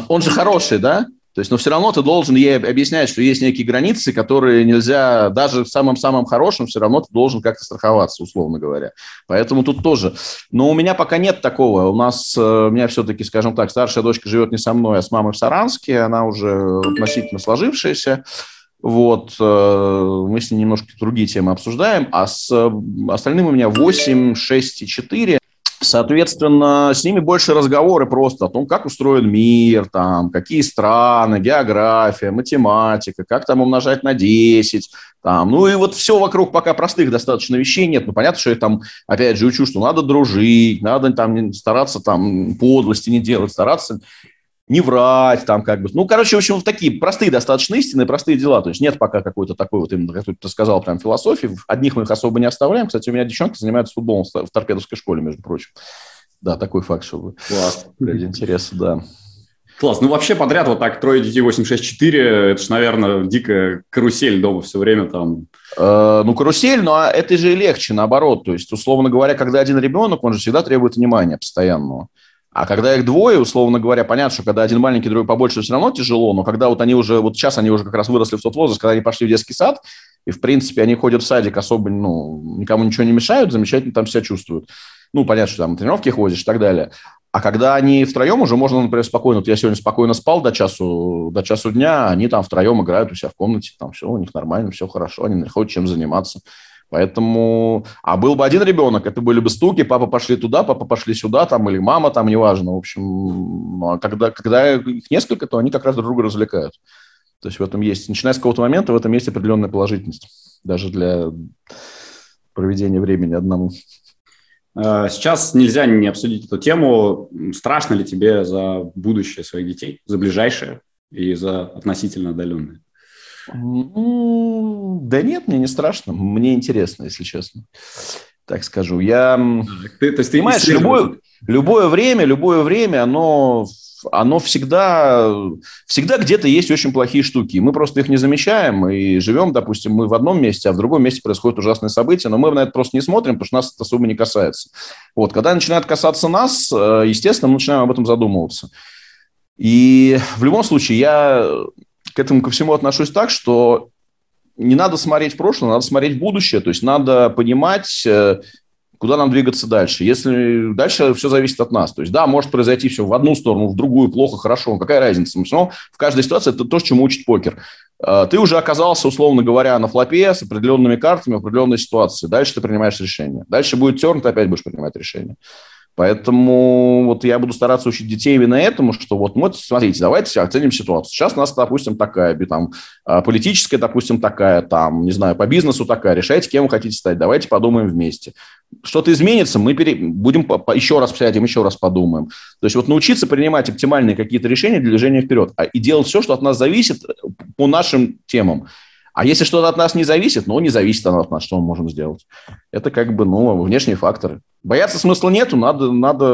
он же хороший, да? То есть, но все равно ты должен ей объяснять, что есть некие границы, которые нельзя, даже самым-самым хорошим, все равно ты должен как-то страховаться, условно говоря. Поэтому тут тоже. Но у меня пока нет такого. У меня все-таки, скажем так, старшая дочка живет не со мной, а с мамой в Саранске. Она уже относительно сложившаяся. Вот. Мы с ней немножко другие темы обсуждаем. А с остальным у меня 8, 6 и 4. Соответственно, с ними больше разговоры просто о том, как устроен мир, там, какие страны, география, математика, как там умножать на 10. Там. Ну и вот все вокруг пока простых достаточно вещей нет. Ну, понятно, что я там, опять же, учу, что надо дружить, надо там, стараться там, подлости не делать, стараться не врать, там как бы. Ну, короче, в общем, такие простые достаточно истины, простые дела. То есть нет пока какой-то такой вот, именно, как ты сказал, прям философии. Одних мы их особо не оставляем. Кстати, у меня девчонки занимаются футболом в торпедовской школе, между прочим. Да, такой факт, чтобы... Класс. Ради интереса, да. Класс. Ну, вообще подряд вот так 3 детей, 8, 6, 4, это же, наверное, дикая карусель дома все время там. Ну, карусель, но это же и легче, наоборот. То есть, условно говоря, когда один ребенок, он же всегда требует внимания постоянного. А когда их двое, условно говоря, понятно, что когда один маленький, другой побольше, все равно тяжело, но когда вот они уже, вот сейчас они уже как раз выросли в тот возраст, когда они пошли в детский сад, и, в принципе, они ходят в садик, особо, ну, никому ничего не мешают, замечательно там себя чувствуют. Ну, понятно, что там тренировки ходишь и так далее. А когда они втроем уже, можно, например, спокойно, вот я сегодня спокойно спал до часу дня, они там втроем играют у себя в комнате, там все у них нормально, все хорошо, они находят чем заниматься. Поэтому, а был бы один ребенок, это были бы стуки, папа пошли туда, папа пошли сюда, там, или мама, там, неважно, в общем, ну, а когда их несколько, то они как раз друг друга развлекают. То есть в этом есть, начиная с какого-то момента, в этом есть определенная положительность, даже для проведения времени одному. Сейчас нельзя не обсудить эту тему. Страшно ли тебе за будущее своих детей, за ближайшее и за относительно отдаленное? Да нет, мне не страшно. Мне интересно, если честно. Так скажу. Ты понимаешь, любое время, оно всегда где-то есть очень плохие штуки. Мы просто их не замечаем и живем, допустим, мы в одном месте, а в другом месте происходят ужасные события, но мы на это просто не смотрим, потому что нас это особо не касается. Вот. Когда начинает касаться нас, естественно, мы начинаем об этом задумываться. И в любом случае я к этому ко всему отношусь так, что не надо смотреть в прошлое, надо смотреть в будущее, то есть надо понимать, куда нам двигаться дальше. Если дальше все зависит от нас. То есть, да, может произойти все в одну сторону, в другую, плохо, хорошо. Какая разница? Но в каждой ситуации это то, чему учит покер. Ты уже оказался, условно говоря, на флопе с определенными картами в определенной ситуации. Дальше ты принимаешь решение. Дальше будет терн, ты опять будешь принимать решение. Поэтому вот я буду стараться учить детей именно этому, что вот смотрите, давайте оценим ситуацию. Сейчас у нас, допустим, такая, там, политическая, допустим, такая, там, не знаю, по бизнесу такая. Решайте, кем вы хотите стать. Давайте подумаем вместе. Что-то изменится, мы будем еще раз сядем, еще раз подумаем. То есть вот научиться принимать оптимальные какие-то решения для движения вперед и делать все, что от нас зависит по нашим темам. А если что-то от нас не зависит, не зависит оно от нас, что мы можем сделать. Это как бы, внешние факторы. Бояться смысла нету, надо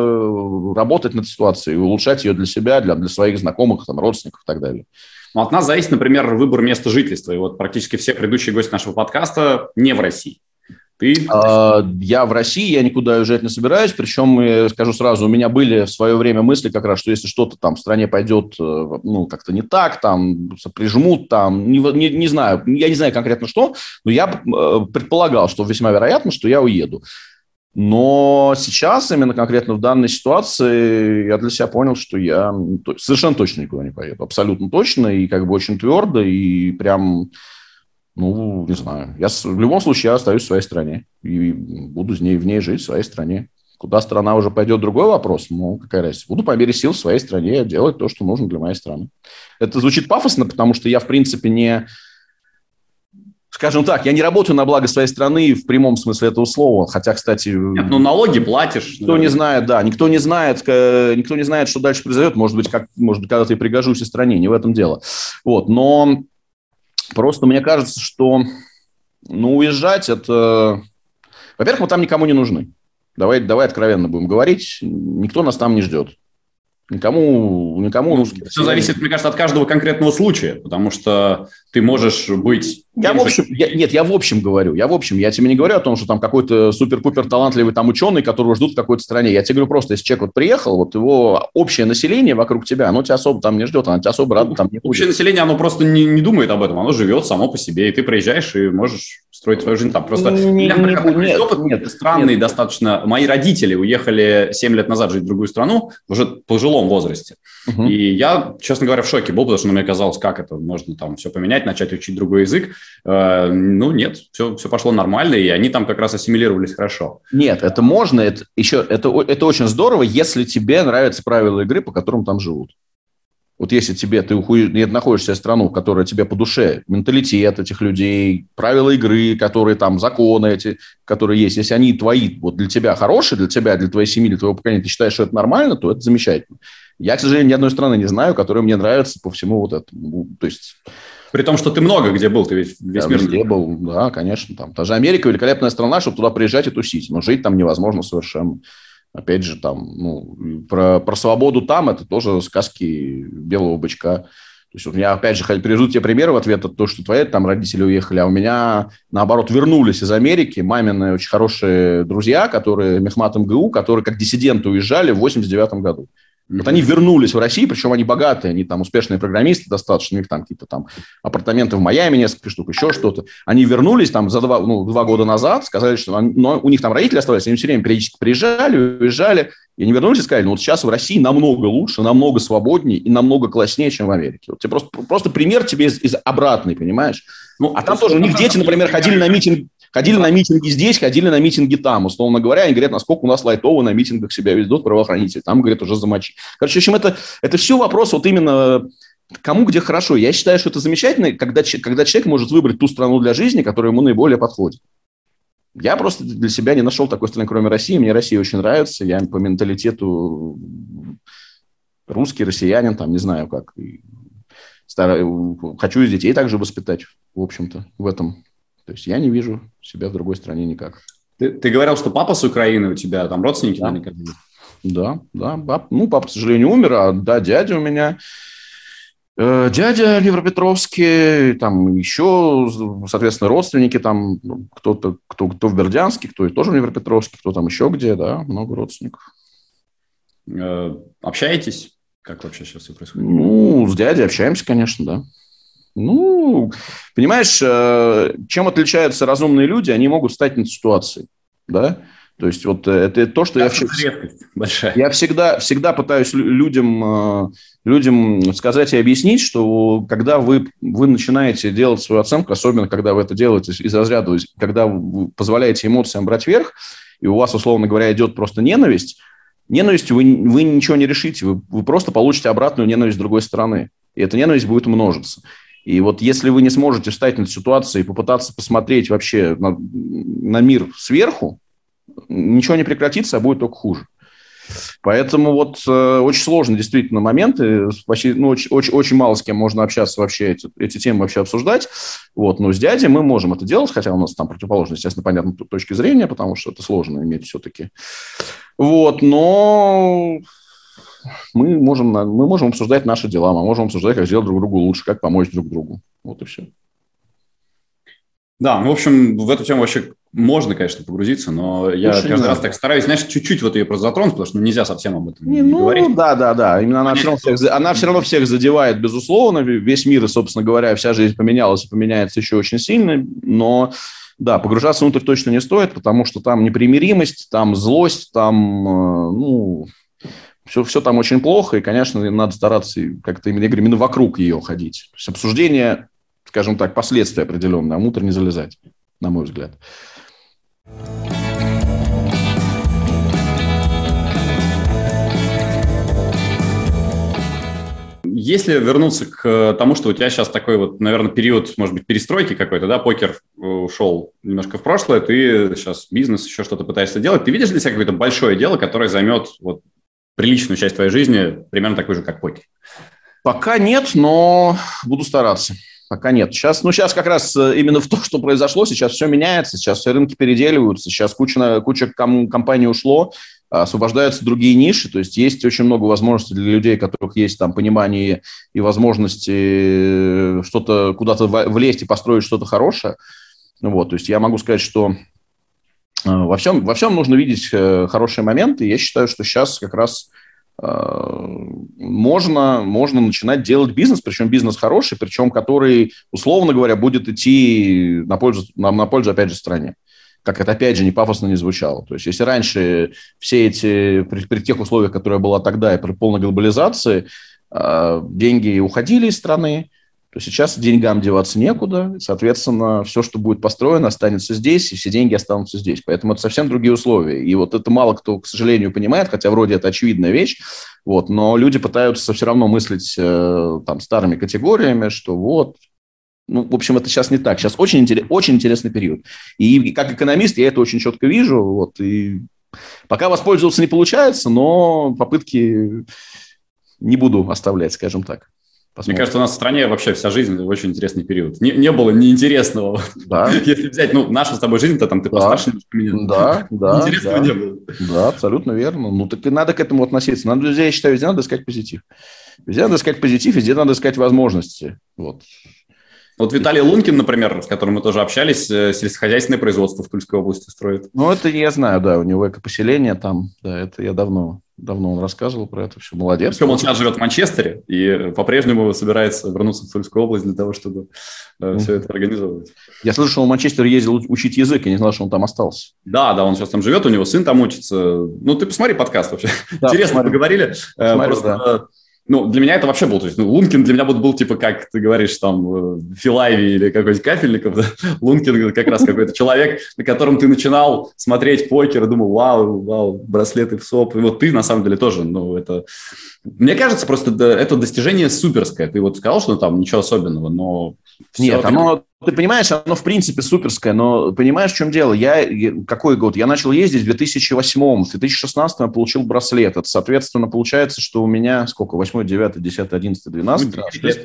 работать над ситуацией, улучшать ее для себя, для своих знакомых, там, родственников и так далее. Но от нас зависит, например, выбор места жительства. И вот практически все предыдущие гости нашего подкаста не в России. Я в России, я никуда уезжать не собираюсь, причем, я скажу сразу, у меня были в свое время мысли как раз, что если что-то там в стране пойдет, как-то не так, там, прижмут, там, не знаю, я не знаю конкретно что, но я предполагал, что весьма вероятно, что я уеду. Но сейчас, именно конкретно в данной ситуации, я для себя понял, что я совершенно точно никуда не поеду, абсолютно точно, и как бы очень твердо, и прям... не знаю. В любом случае, я остаюсь в своей стране. И буду в ней жить, в своей стране. Куда страна уже пойдет, другой вопрос. Какая разница. Буду по мере сил в своей стране делать то, что нужно для моей страны. Это звучит пафосно, потому что я, в принципе, не... Скажем так, я не работаю на благо своей страны в прямом смысле этого слова. Хотя, кстати... Нет, налоги платишь. Никто не знает, да. Никто не знает, что дальше произойдет. Может быть, когда-то и пригожусь и стране. Не в этом дело. Вот, но... Просто мне кажется, что уезжать это... Во-первых, мы там никому не нужны. Давай откровенно будем говорить. Никто нас там не ждет. Никому русские. Все зависит, мне кажется, от каждого конкретного случая, потому что ты можешь быть... Я в общем говорю. Я тебе не говорю о том, что там какой-то супер-пупер талантливый там ученый, которого ждут в какой-то стране. Я тебе говорю просто, если человек приехал, его общее население вокруг тебя, оно тебя особо там не ждет, оно тебя особо рада там не будет. Общее население, оно просто не думает об этом, оно живет само по себе, и ты приезжаешь и можешь строить свою жизнь там. Просто опыт странный достаточно. Мои родители уехали 7 лет назад жить в другую страну, уже в пожилом возрасте. Угу. И я, честно говоря, в шоке был, потому что мне казалось, как это, можно там все поменять, начать учить другой язык. Нет, все пошло нормально, и они там как раз ассимилировались хорошо. Нет, это можно, это очень здорово, если тебе нравятся правила игры, по которым там живут. Вот если ты находишься в стране, которая тебе по душе, менталитет этих людей, правила игры, которые там, законы эти, которые есть, если они твои, вот для тебя хорошие, для тебя, для твоей семьи, для твоего поколения, ты считаешь, что это нормально, то это замечательно. Я, к сожалению, ни одной страны не знаю, которая мне нравится по всему вот этому. То есть... При том, что ты много где был, ты весь мир где был, да, конечно. Там. Та же Америка – великолепная страна, чтобы туда приезжать и тусить, но жить там невозможно совершенно. Опять же, там, про свободу там, это тоже сказки белого бычка. То есть у меня, опять же, привезут тебе примеры в ответ от того, что твои там родители уехали, а у меня, наоборот, вернулись из Америки мамины очень хорошие друзья, которые Мехмат МГУ, которые как диссиденты уезжали в 89-м году. Вот они вернулись в Россию, причем они богатые, они там успешные программисты достаточно, у них там какие-то там апартаменты в Майами, несколько штук, еще что-то. Они вернулись там за два года назад, сказали, что но у них там родители оставались, они все время периодически приезжали, уезжали, и они вернулись и сказали, ну вот сейчас в России намного лучше, намного свободнее и намного класснее, чем в Америке. Вот тебе просто пример тебе из обратной, понимаешь? Ну, а там тоже у них дети, например, ходили на митинги здесь, ходили на митинги там, условно говоря, они говорят, насколько у нас лайтово на митингах себя ведут правоохранители. Там, говорят, уже замочи. Короче, в общем, это все вопрос вот именно кому где хорошо. Я считаю, что это замечательно, когда человек может выбрать ту страну для жизни, которая ему наиболее подходит. Я просто для себя не нашел такой страны, кроме России. Мне Россия очень нравится. Я по менталитету русский, россиянин, там, не знаю как. Хочу из детей также воспитать, в общем-то, в этом. То есть я не вижу себя в другой стране никак. Ты говорил, что папа с Украины, у тебя там родственники? Да, наверняка. Да. Папа, к сожалению, умер, а да, дядя у меня. Дядя Днепропетровский, там еще, соответственно, родственники, там кто-то, кто в Бердянске, кто тоже в Днепропетровске, кто там еще где, да, много родственников. Общаетесь? Как вообще сейчас все происходит? Ну, с дядей общаемся, конечно, да. Ну, понимаешь, чем отличаются разумные люди? Они могут встать над ситуацией, да? То есть вот это то, что я всегда пытаюсь людям сказать и объяснить, что когда вы начинаете делать свою оценку, особенно когда вы это делаете из разряда, когда вы позволяете эмоциям брать верх, и у вас, условно говоря, идет просто ненавистью вы ничего не решите, вы просто получите обратную ненависть с другой стороны, и эта ненависть будет множиться. И вот если вы не сможете встать над ситуацией и попытаться посмотреть вообще на мир сверху, ничего не прекратится, а будет только хуже. Поэтому вот очень сложно действительно моменты, почти, очень мало с кем можно общаться вообще, эти темы вообще обсуждать. Вот. Но с дядей мы можем это делать, хотя у нас там противоположно, естественно, понятно, точки зрения, потому что это сложно иметь все-таки. Вот, но... Мы можем обсуждать наши дела, мы можем обсуждать, как сделать друг другу лучше, как помочь друг другу. Вот и все. Да, ну, в общем, в эту тему вообще можно, конечно, погрузиться, но я лучше каждый раз так стараюсь, знаешь, чуть-чуть вот ее просто затронуть, потому что нельзя совсем об этом не говорить. Да. Именно она все равно всех задевает, безусловно. Весь мир, собственно говоря, вся жизнь поменялась и поменяется еще очень сильно, но... Да, погружаться внутрь точно не стоит, потому что там непримиримость, там злость, там, все там очень плохо, и, конечно, надо стараться как-то именно вокруг ее ходить. То есть обсуждение, скажем так, последствия определенные, а внутрь не залезать, на мой взгляд. Если вернуться к тому, что у тебя сейчас такой вот, наверное, период, может быть, перестройки какой-то, да, покер ушел немножко в прошлое, ты сейчас бизнес, еще что-то пытаешься делать, ты видишь для себя какое-то большое дело, которое займет вот приличную часть твоей жизни, примерно такой же, как покер? Пока нет, но буду стараться. Пока нет. Сейчас как раз именно в то, что произошло, сейчас все меняется, сейчас все рынки переделиваются, сейчас куча компаний ушло, освобождаются другие ниши, то есть очень много возможностей для людей, у которых есть там понимание и возможности что-то куда-то влезть и построить что-то хорошее. Вот, то есть я могу сказать, что во всем нужно видеть хорошие моменты. Я считаю, что сейчас как раз можно начинать делать бизнес, причем бизнес хороший, причем который, условно говоря, будет идти на пользу опять же, стране. Как это, опять же, не пафосно не звучало. То есть, если раньше все эти, при тех условиях, которые была тогда, и при полной глобализации, деньги уходили из страны, то сейчас деньгам деваться некуда. Соответственно, все, что будет построено, останется здесь, и все деньги останутся здесь. Поэтому это совсем другие условия. И вот это мало кто, к сожалению, понимает, хотя вроде это очевидная вещь. Вот, но люди пытаются все равно мыслить там, старыми категориями, что вот... Ну, в общем, это сейчас не так. Сейчас очень интересный период. И как экономист я это очень четко вижу. Вот, и пока воспользоваться не получается, но попытки не буду оставлять, скажем так. Посмотрим. Мне кажется, у нас в стране вообще вся жизнь очень интересный период. Не было неинтересного. Да. Если взять, нашу с тобой жизнь-то там ты постарше немножко меня. Да. Интересного не было. Да, абсолютно верно. Так и надо к этому относиться. Надо, я считаю, везде надо искать позитив. Везде надо искать позитив, везде надо искать возможности. Вот Виталий Лункин, например, с которым мы тоже общались, сельскохозяйственное производство в Тульской области строит. Это я знаю, да, у него экопоселение там, да, это я давно он рассказывал про это, все, молодец. Причем он сейчас живет в Манчестере и по-прежнему собирается вернуться в Тульскую область для того, чтобы все это организовывать. Я слышал, что он в Манчестер ездил учить язык, я не знал, что он там остался. Да, он сейчас там живет, у него сын там учится. Ты посмотри подкаст вообще. Да, интересно, посмотрю. Поговорили. Посмотрю, просто... Да. Для меня это вообще был, то есть, Лункин для меня был типа, как ты говоришь, там, Филайви или какой-нибудь Кафельников, да? Лункин как раз какой-то человек, на котором ты начинал смотреть покер и думал, вау, браслеты в СОП, и вот ты, на самом деле, тоже, это... Мне кажется, просто это достижение суперское, ты вот сказал, что там ничего особенного, но... Нет, оно, ты понимаешь, оно в принципе суперское, но понимаешь, в чем дело? Какой год? Я начал ездить в 2008, в 2016 я получил браслет. Это, соответственно, получается, что у меня сколько? 8, 9, 10, 11, 12?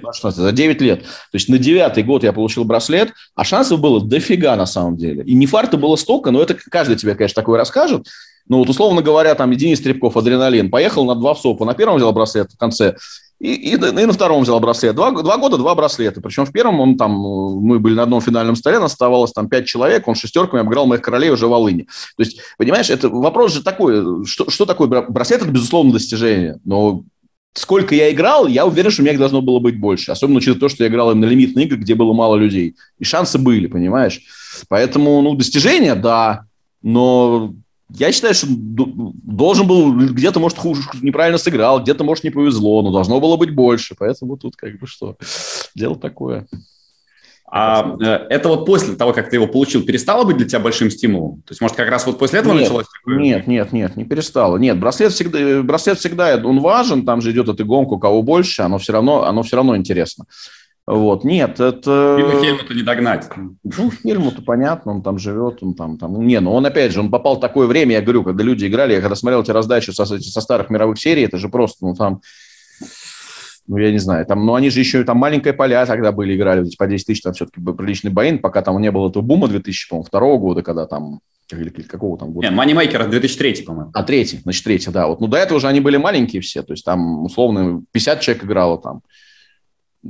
16, за 9 лет. То есть на 9 год я получил браслет, а шансов было дофига на самом деле. И не фарта было столько, но это каждый тебе, конечно, такое расскажет. Условно говоря, там Денис Требков, адреналин, поехал на 2 в СОП, на первом взял браслет в конце, и на втором взял браслет. 2 года, 2 браслета. Причем в первом мы были на одном финальном столе, нас оставалось 5 человек, он шестерками обыграл моих королей уже в Волыни. То есть, понимаешь, это вопрос же такой, что такое браслет? Это, безусловно, достижение. Но сколько я играл, я уверен, что у меня их должно было быть больше. Особенно учитывая то, что я играл именно лимитные игры, где было мало людей. И шансы были, понимаешь? Поэтому, достижение, да, но... Я считаю, что должен был, где-то, может, хуже, неправильно сыграл, где-то, может, не повезло, но должно было быть больше. Поэтому тут что, дело такое. А это после того, как ты его получил, перестало быть для тебя большим стимулом? То есть, может, как раз после этого началось? Нет, не перестало. Нет, браслет всегда, он важен, там же идет эта гонка, у кого больше, оно все равно интересно. Нет, это... Его Хельму-то не догнать. Хельму-то понятно, он там живет, он там... Он опять же, он попал в такое время, я говорю, когда люди играли, я когда смотрел эти раздачи со старых мировых серий, это же просто, я не знаю, они же еще там маленькие поля тогда были, играли, по 10 тысяч там все-таки приличный байн, пока там не было этого бума 2002 года, когда там... Или какого там года? Нет, Манимейкер 2003, по-моему. А, 3, значит, 3, да. До этого уже они были маленькие все, то есть там, условно, 50 человек играло там.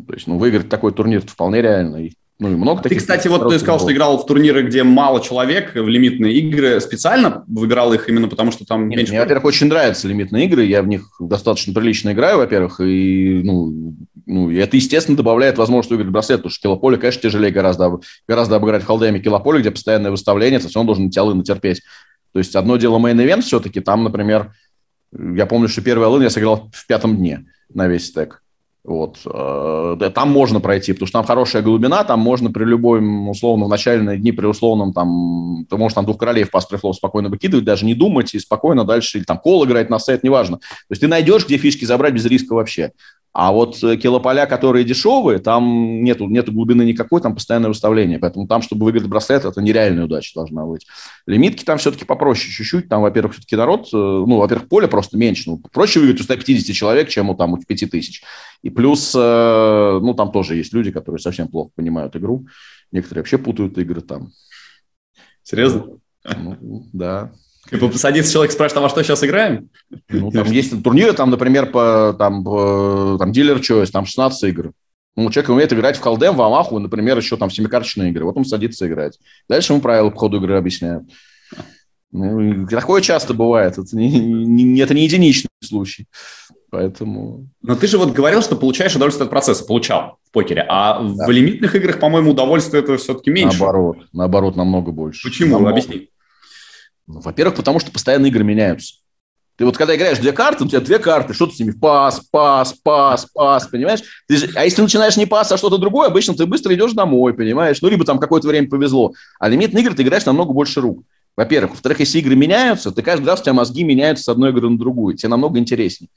То есть, выиграть такой турнир вполне реально. И много таких. Ты, кстати, ты сказал, что играл в турниры, где мало человек, в лимитные игры. Специально выбирал их именно потому, что там меньше... Мне, во-первых, очень нравятся лимитные игры. Я в них достаточно прилично играю, во-первых. И, это, естественно, добавляет возможность выиграть браслет, потому что килополе, конечно, тяжелее гораздо обыграть в холдеме килополе, где постоянное выставление, то есть он должен эти алыны терпеть. То есть одно дело мейн-эвент все-таки. Там, например, я помню, что первый алын я сыграл в 5-м дне на весь стэк. Там можно пройти, потому что там хорошая глубина, там можно при любом, условно, в начальные дни, при условном, ты можешь 2 королей в пас-префлоп спокойно выкидывать, даже не думать, и спокойно дальше, или кол играть на сет, неважно. То есть ты найдешь, где фишки забрать без риска вообще. А килополя, которые дешевые, там нету глубины никакой, там постоянное выставление. Поэтому там, чтобы выиграть браслет, это нереальная удача должна быть. Лимитки там все-таки попроще чуть-чуть. Там, во-первых, все-таки народ, во-первых, поле просто меньше. Проще выиграть у 150 человек, чем у 5000. И плюс, там тоже есть люди, которые совсем плохо понимают игру. Некоторые вообще путают игры там. Серьезно? Да. Садится человек, спрашивает, а во что сейчас играем? Там есть турниры, например, по Dealer Choice, 16 игр. Человек умеет играть в холдем, в амаху, например, еще семикарточные игры. Он садится играть. Дальше ему правила по ходу игры объясняют. Такое часто бывает. Это не единичный случай. Поэтому... Но ты же говорил, что получаешь удовольствие от процесса. Получал в покере. А в лимитных играх, по-моему, удовольствие этого все-таки меньше. Наоборот, намного больше. Почему? Объясни. Во-первых, потому что постоянно игры меняются. Ты когда играешь 2 карты, у тебя 2 карты, что ты с ними? Пас, понимаешь? А если начинаешь не пас, а что-то другое, обычно ты быстро идешь домой, понимаешь? Либо какое-то время повезло. А лимитные игры ты играешь намного больше рук. Во-первых. Во-вторых, если игры меняются, ты каждый раз у тебя мозги меняются с одной игры на другую. Тебе намного интереснее.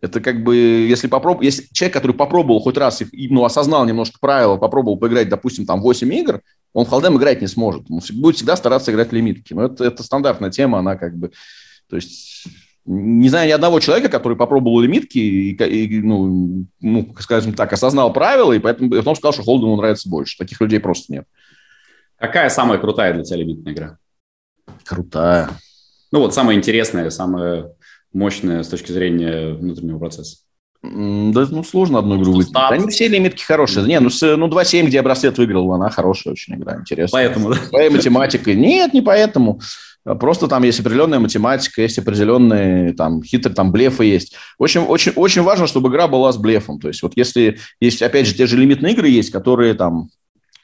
Это если человек, который попробовал хоть раз, осознал немножко правила, попробовал поиграть, допустим, 8 игр, он в холдем играть не сможет. Он будет всегда стараться играть в лимитки. Но это стандартная тема, она . То есть не знаю ни одного человека, который попробовал лимитки и ну, скажем так, осознал правила, и поэтому потом сказал, что холду ему нравится больше. Таких людей просто нет. Какая самая крутая для тебя лимитная игра? Крутая. Ну вот, самая интересная, самая мощная с точки зрения внутреннего процесса. Да, ну, сложно одну игру выиграть. Да не все лимитки хорошие. Не, ну, 2-7, где я браслет выиграл, она хорошая очень игра, интересная. Поэтому, да? Своей математикой. Нет, не поэтому. Просто там есть определенная математика, есть определенные там хитрые, там блефы есть. В общем, очень важно, чтобы игра была с блефом. То есть вот если есть, опять же, те же лимитные игры есть, которые там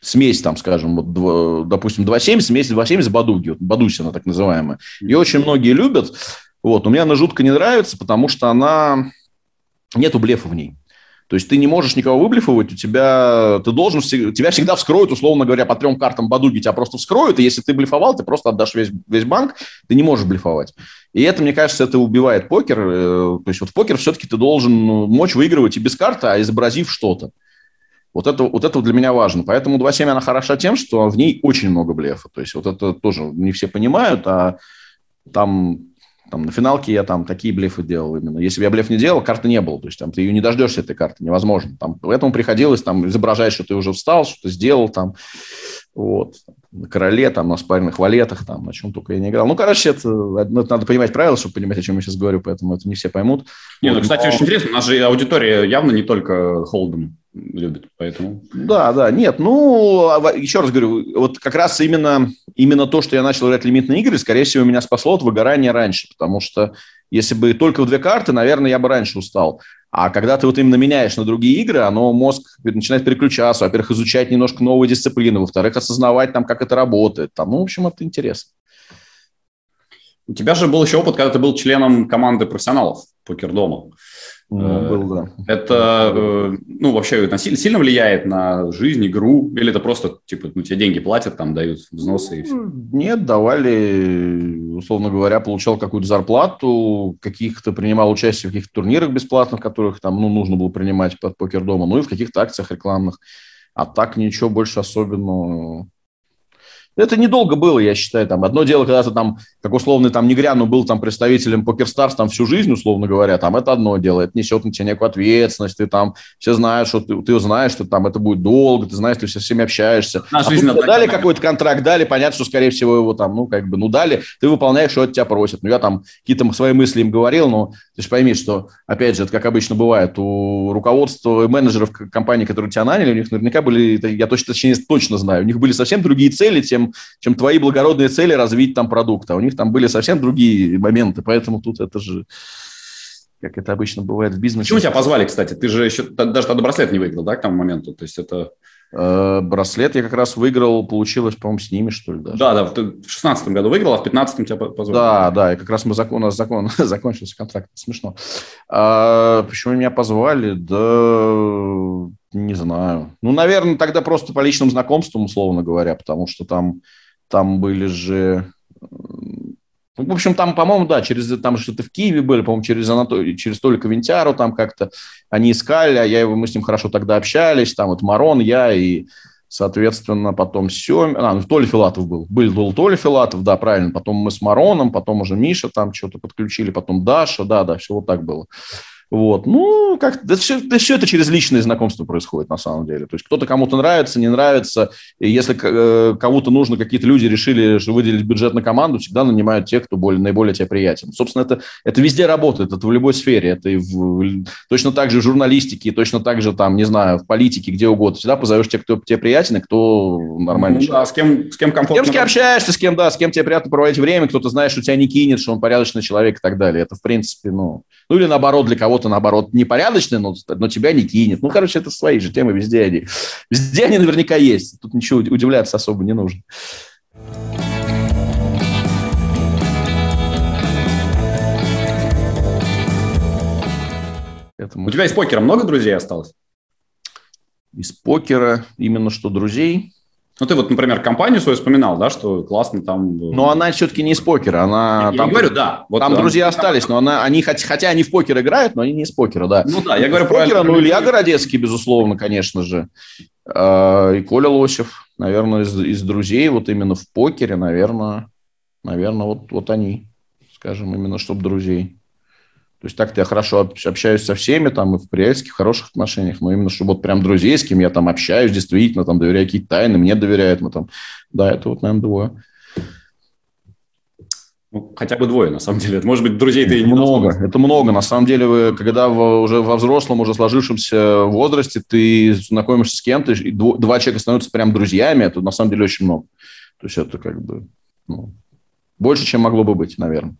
смесь, там, скажем, вот, допустим, 2-7, смесь 2-7 с бадуги, вот, бадусина так называемая. Ее очень многие любят. Вот, но мне она жутко не нравится, потому что она... Нету блефа в ней. То есть ты не можешь никого выблефовать, у тебя... Ты должен... Тебя всегда вскроют, условно говоря, по 3 картам бадуги тебя просто вскроют, и если ты блефовал, ты просто отдашь весь банк, ты не можешь блефовать. И это, мне кажется, это убивает покер. То есть вот в покер все-таки ты должен мочь выигрывать и без карты, а изобразив что-то. Вот это для меня важно. Поэтому 2-7, она хороша тем, что в ней очень много блефа. То есть вот это тоже не все понимают, а там на финалке я там такие блефы делал именно. Если бы я блеф не делал, карты не было. То есть там ты ее не дождешься, этой карты. Невозможно. Там, поэтому приходилось там изображать, что ты уже встал, что ты сделал там. Вот. На короле, там, на спаренных валетах, там, на чем только я не играл. Ну, короче, это надо понимать правила, чтобы понимать, о чем я сейчас говорю, поэтому это не все поймут. Не, ну, кстати, очень интересно. У нас же аудитория явно не только холдом любит, поэтому... Да, нет, ну, еще раз говорю, вот как раз именно то, что я начал играть лимитные игры, скорее всего, меня спасло от выгорания раньше, потому что если бы только в 2 карты, наверное, я бы раньше устал. А когда ты вот именно меняешь на другие игры, мозг начинает переключаться, во-первых, изучать немножко новые дисциплины, во-вторых, осознавать, там, как это работает. Там, в общем, это интересно. У тебя же был еще опыт, когда ты был членом команды профессионалов Покердома. Был, да. Это, ну, вообще сильно влияет на жизнь, игру? Или это просто, типа, тебе деньги платят, там, дают взносы и все? Нет, давали, условно говоря, получал какую-то зарплату, принимал участие в каких-то турнирах бесплатных, которых там, нужно было принимать под Покердома, и в каких-то акциях рекламных. А так ничего больше особенного... Это недолго было, я считаю. Там. Одно дело, когда ты там, как условный там Негряну был там представителем PokerStars там всю жизнь, условно говоря, там это одно дело. Это несет на тебя некую ответственность, ты там все знаешь, что ты знаешь, что там это будет долго, ты знаешь, ты со всеми общаешься. Дали какой-то контракт, дали, понятно, что, скорее всего, его там, дали, ты выполняешь, что от тебя просят. Я там какие-то свои мысли им говорил, но ты же пойми, что, опять же, это как обычно бывает, у руководства и менеджеров компании, которые тебя наняли, у них наверняка были, я точно знаю, у них были совсем другие цели, чем твои благородные цели развить там продукт. А у них там были совсем другие моменты. Поэтому тут это же, как это обычно бывает в бизнесе. Почему тебя позвали, кстати? Ты же еще даже тогда браслет не выиграл, да, к тому моменту? То есть это... Браслет я как раз выиграл, получилось, по-моему, с ними, что ли, даже. Да, ты в 16-м году выиграл, а в 15-м тебя позвали. Да, и как раз закончился контракт. Смешно. Почему меня позвали? Да... Не знаю. Наверное, тогда просто по личным знакомствам, условно говоря, потому что там были же... В общем, там, по-моему, да, там что-то в Киеве были, по-моему, через Толика Винтяру там как-то они искали, мы с ним хорошо тогда общались, там вот Марон, я и, соответственно, потом Семен... Толя Филатов был Толя Филатов, да, правильно, потом мы с Мароном, потом уже Миша там что-то подключили, потом Даша, да, все вот так было. Вот, все это через личные знакомства происходит, на самом деле. То есть кто-то кому-то нравится, не нравится. И если кому-то нужно, какие-то люди решили выделить бюджет на команду, всегда нанимают тех, кто наиболее тебе приятен. Собственно, это везде работает, это в любой сфере. Это и точно так же в журналистике, точно так же, там, не знаю, в политике, где угодно. Всегда позовешь тех, кто тебе приятен, и кто нормальный человек. Да, с кем комфортно. С кем общаешься, с кем тебе приятно проводить время, кто-то знаешь, что тебя не кинет, что он порядочный человек и так далее. Это, в принципе, или наоборот, для кого-то наоборот, непорядочный, но тебя не кинет. Это свои же темы, везде они наверняка есть. Тут ничего удивляться особо не нужно. У тебя из покера много друзей осталось? Из покера именно что друзей? Ты вот, например, компанию свою вспоминал, да, что классно там... Но она все-таки не из покера, она... Я говорю, да. Вот там друзья остались, но хотя они в покер играют, но они не из покера, да. Я говорю про... покера, Илья Городецкий, безусловно, конечно же, и Коля Лосев, наверное, из друзей, вот именно в покере, наверное, вот они, скажем, именно чтоб друзей. То есть так-то я хорошо общаюсь со всеми, там, и в приятельских, хороших отношениях, но именно, чтобы вот прям друзей, с кем я там общаюсь, действительно, там, доверяю какие-то тайны, мне доверяют, мы там, да, это вот, наверное, двое. Ну, хотя бы двое, на самом деле. Это, может быть, друзей-то и не много. Это много. На самом деле, когда уже во взрослом, уже сложившемся возрасте ты знакомишься с кем-то, и два человека становятся прям друзьями, это на самом деле очень много. То есть это как бы ну, больше, чем могло бы быть, наверное.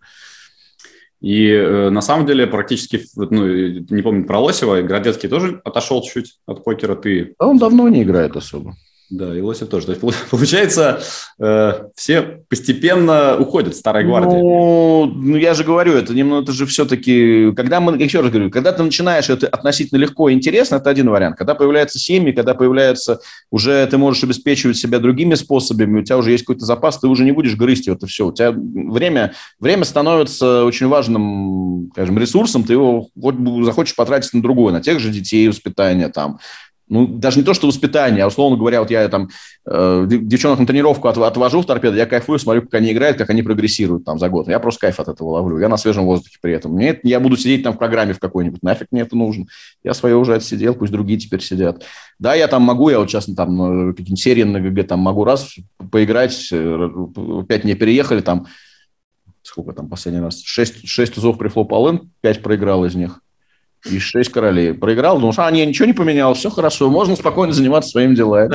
И на самом деле практически, ну, не помню про Лосева, Городецкий тоже отошел чуть от покера. Ты... А он давно не играет особо. Да, и Лосев тоже. То есть, получается, все постепенно уходят в старой гвардии. Ну, я же говорю, это немного, это же все-таки... Когда мы, еще раз говорю, когда ты начинаешь это относительно легко и интересно, это один вариант. Когда появляются семьи, когда появляются... Уже ты можешь обеспечивать себя другими способами, у тебя уже есть какой-то запас, ты уже не будешь грызть это все. У тебя время становится очень важным, скажем, ресурсом, ты его захочешь потратить на другое, на тех же детей, воспитание там. Ну, даже не то, что воспитание, а, условно говоря, вот я там девчонок на тренировку отвожу в Торпедо, я кайфую, смотрю, как они играют, как они прогрессируют там за год. Я просто кайф от этого ловлю, я на свежем воздухе при этом. Нет, я буду сидеть там в программе в какой-нибудь, нафиг мне это нужно. Я свое уже отсидел, пусть другие теперь сидят. Да, я там могу, я вот сейчас там какие-нибудь серии на ГГ там могу раз поиграть, 5 дней переехали там, сколько там последний раз, 6 тузов при флоп-алэн, 5 проиграл из них. И 6 королей. Проиграл, думал, что не, ничего не поменялось, все хорошо, можно спокойно заниматься своими делами.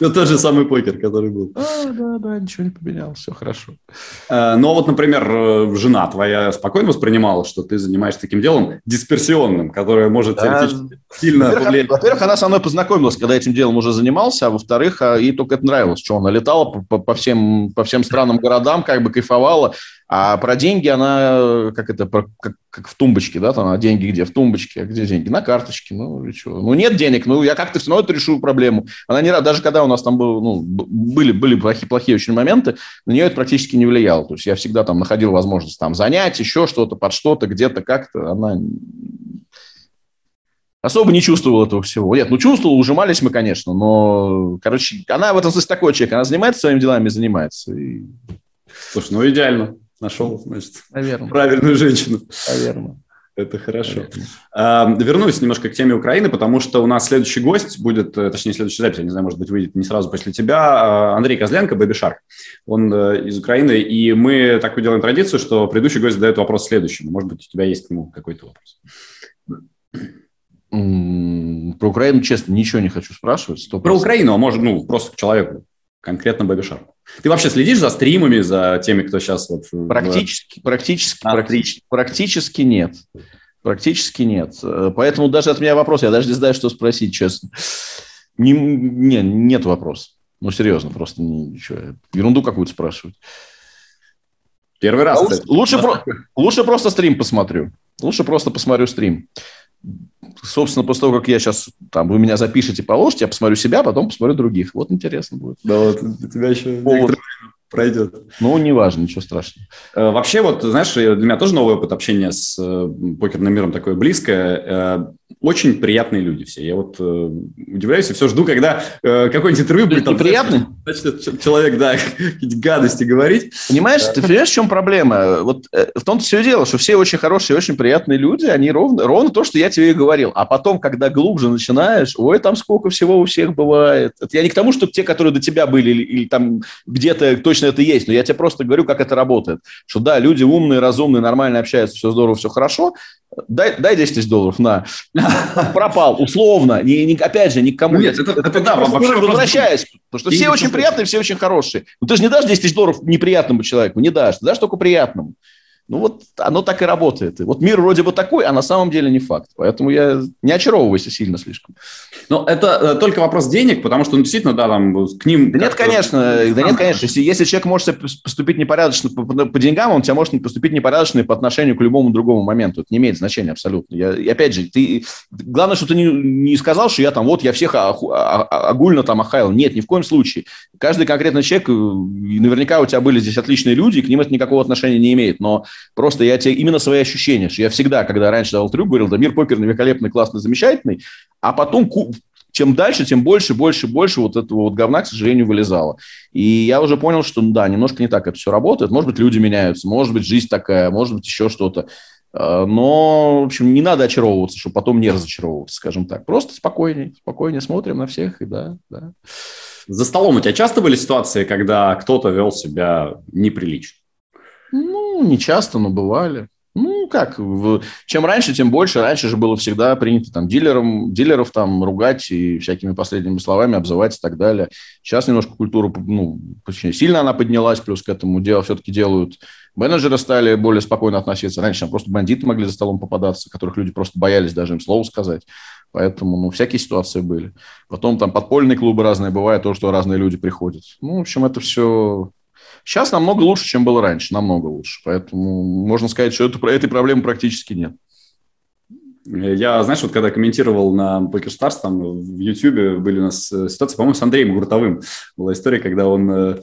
Ну, тот же самый покер, который был. Да, ничего не поменялось, все хорошо. Но вот, например, жена твоя спокойно воспринимала, что ты занимаешься таким делом дисперсионным, которое может теоретически сильно повлиять. Во-первых, она со мной познакомилась, когда этим делом уже занимался, а во-вторых, ей только это нравилось, что она летала по всем странам, городам, как бы кайфовала. А про деньги она, как в тумбочке, да, там, а деньги где? В тумбочке, а где деньги? На карточке, ну, или что? Ну, нет денег, ну, я как-то все равно решу проблему. Она не рада, даже когда у нас там был, ну, были плохие очень моменты, на нее это практически не влияло. То есть я всегда там находил возможность там занять еще что-то, под что-то, где-то как-то. Она особо не чувствовала этого всего. Нет, ну, чувствовала, ужимались мы, конечно, но, короче, она в этом смысле такой человек. Она занимается своими делами и занимается. И... Слушай, ну, идеально. Нашел, значит, наверное, правильную женщину. Наверное. Это хорошо. Наверное. Вернусь немножко к теме Украины, потому что у нас следующий гость будет, точнее, следующая запись, я не знаю, может быть, выйдет не сразу после тебя, Андрей Козленко, Бэби Шарк. Он из Украины, и мы такую делаем традицию, что предыдущий гость задает вопрос следующему. Может быть, у тебя есть к нему какой-то вопрос? Про Украину, честно, ничего не хочу спрашивать. 100%. Про Украину, а может, ну, просто к человеку. Конкретно Бэби Шарк. Ты вообще следишь за стримами, за теми, кто сейчас... Вот, практически нет. Практически нет. Поэтому даже от меня вопрос. Я даже не знаю, что спросить, честно. Нет вопроса. Ну, серьезно, просто ничего. Ерунду какую-то спрашивать. Первый раз. Лучше просто стрим посмотрю. Лучше просто посмотрю стрим. Собственно, после того, как я сейчас, там, вы меня запишете, положите, я посмотрю себя, потом посмотрю других. Вот интересно будет. Да, вот у тебя еще некоторое пройдет. Ну, неважно, ничего страшного. Вообще, вот, знаешь, для меня тоже новый опыт общения с покерным миром такое близкое. Очень приятные люди все. Я вот удивляюсь и все жду, когда какой-нибудь интервью будет. Неприятный? Значит, человек, да, какие-то гадости говорить. Понимаешь, да. Ты понимаешь, в чем проблема? Вот в том-то все дело, что все очень хорошие, очень приятные люди, они ровно то, что я тебе и говорил. А потом, когда глубже начинаешь, ой, там сколько всего у всех бывает. Это я не к тому, что те, которые до тебя были, или там где-то точно это есть, но я тебе просто говорю, как это работает. Что да, люди умные, разумные, нормально общаются, все здорово, все хорошо. Дай $10 тысяч, на. Пропал, условно. Опять же, никому. Нет, это да, вообще возвращаюсь. Потому что все очень приятные, все очень хорошие. Но ты же не дашь $10 тысяч неприятному человеку, не дашь. Ты дашь только приятному. Ну, вот оно так и работает. И вот мир вроде бы такой, а на самом деле не факт. Поэтому я не очаровываюсь сильно слишком. Но это только вопрос денег, потому что, ну, действительно, да, там, к ним... Да нет, конечно. Если человек может поступить непорядочно по деньгам, он тебя может поступить непорядочно по отношению к любому другому моменту. Это не имеет значения абсолютно. И опять же, главное, что ты не сказал, что я там, вот, я всех огульно там охаял. Нет, ни в коем случае. Каждый конкретный человек, наверняка у тебя были здесь отличные люди, и к ним это никакого отношения не имеет. Но просто я тебе именно свои ощущения, что я всегда, когда раньше давал трюк, говорил, да, мир покерный, великолепный, классный, замечательный, а потом, чем дальше, тем больше вот этого вот говна, к сожалению, вылезало. И я уже понял, что, да, немножко не так это все работает, может быть, люди меняются, может быть, жизнь такая, может быть, еще что-то. Но, в общем, не надо очаровываться, чтобы потом не разочаровываться, скажем так. Просто спокойнее смотрим на всех, и да. За столом у тебя часто были ситуации, когда кто-то вел себя неприлично? Ну, не часто, но бывали. Ну, как, чем раньше, тем больше. Раньше же было всегда принято там дилеров там ругать и всякими последними словами обзывать и так далее. Сейчас немножко культура, сильно она поднялась, плюс к этому все-таки делают... Менеджеры стали более спокойно относиться. Раньше там просто бандиты могли за столом попадаться, которых люди просто боялись даже им слово сказать. Поэтому, всякие ситуации были. Потом там подпольные клубы разные бывают, то, что разные люди приходят. В общем, это все... Сейчас намного лучше, чем было раньше. Намного лучше. Поэтому можно сказать, что этой проблемы практически нет. Я, когда комментировал на Покерстарс, там в Ютьюбе были у нас ситуации, по-моему, с Андреем Гуртовым. Была история, когда он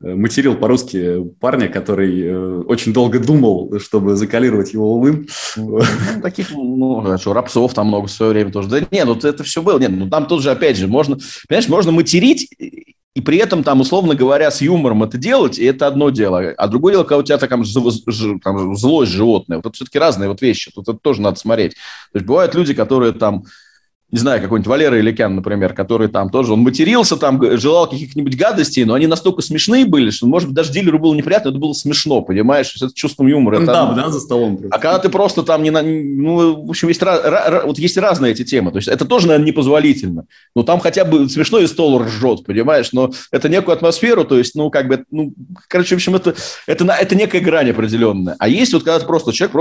материл по-русски парня, который очень долго думал, чтобы закалировать его улын. Таких много, что рапсов там много в свое время тоже. Да нет, это все было. Нет, там тут же, опять же, можно, понимаешь, можно материть, и при этом, там, условно говоря, с юмором это делать, и это одно дело. А другое дело, когда у тебя такая злость животное. Вот это все-таки разные вещи. Тут это тоже надо смотреть. То есть бывают люди, которые там, не знаю, какой-нибудь Валера Иликян, например, который там тоже, он матерился, там желал каких-нибудь гадостей, но они настолько смешные были, что, может быть, даже дилеру было неприятно, это было смешно, понимаешь? Это чувством юмора. Стендап, да, за столом. Просто. А когда ты просто там не... в общем, есть разные эти темы. То есть это тоже, наверное, непозволительно. Но там хотя бы смешно и стол ржет, понимаешь? Но это некую атмосферу, то есть, это некая грань определенная. А есть когда просто человек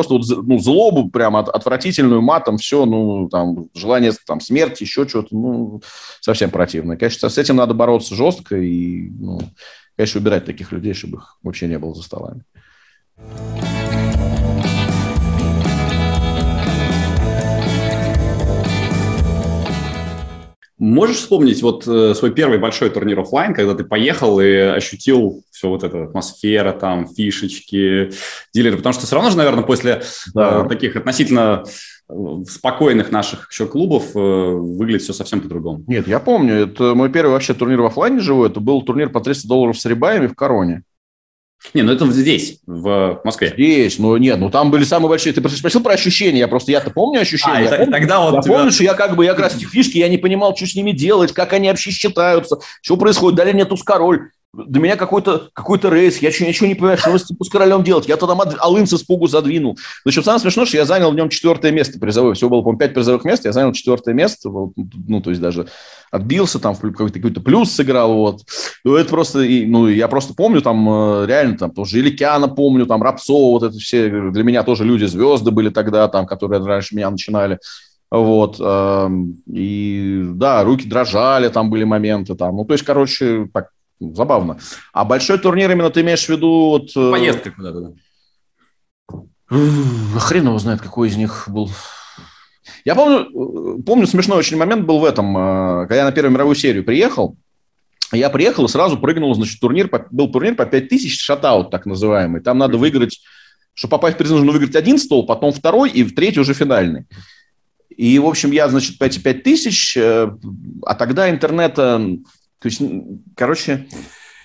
злобу прям отвратительную, матом, все, желание... смерть, еще что-то, совсем противно. Конечно, с этим надо бороться жестко и, конечно, убирать таких людей, чтобы их вообще не было за столами. Можешь вспомнить свой первый большой турнир офлайн, когда ты поехал и ощутил всю это, атмосфера, там, фишечки, дилеры? Потому что все равно же, наверное, после таких относительно... спокойных наших еще клубов выглядит все совсем по-другому. Нет, я помню. Это мой первый вообще турнир в офлайне живой. Это был турнир по $300 с ребаями в Короне. Не, это здесь, в Москве. Здесь, там были самые большие... Ты спросил про ощущения, я-то помню ощущения. Помню, что я как раз эти фишки, я не понимал, что с ними делать, как они вообще считаются, что происходит, дали мне туз-король. До меня какой-то рейс, я ничего не понимаю, что с королем делать. Я туда алым с испугу задвинул. Значит, самое смешное, что я занял в нем 4-е место призовое. Всего было, по-моему, 5 призовых мест, я занял 4-е место. То есть даже отбился, там какой-то плюс сыграл. Это просто, я просто помню, там реально, там тоже Иликяна помню, там Рапсова, это все для меня тоже люди-звезды были тогда, там, которые раньше меня начинали. И да, руки дрожали, там были моменты. То есть, так. Забавно. А большой турнир именно ты имеешь в виду... Поездка куда-то, да. Хрен его знает, какой из них был. Я помню, смешной очень момент был в этом, когда я на Первую мировую серию приехал. Я приехал и сразу прыгнул, турнир, был турнир по 5000, шатаут так называемый. Там надо выиграть, чтобы попасть в приз, нужно выиграть один стол, потом второй и в третий уже финальный. И, в общем, я, 5000, а тогда интернета... То есть,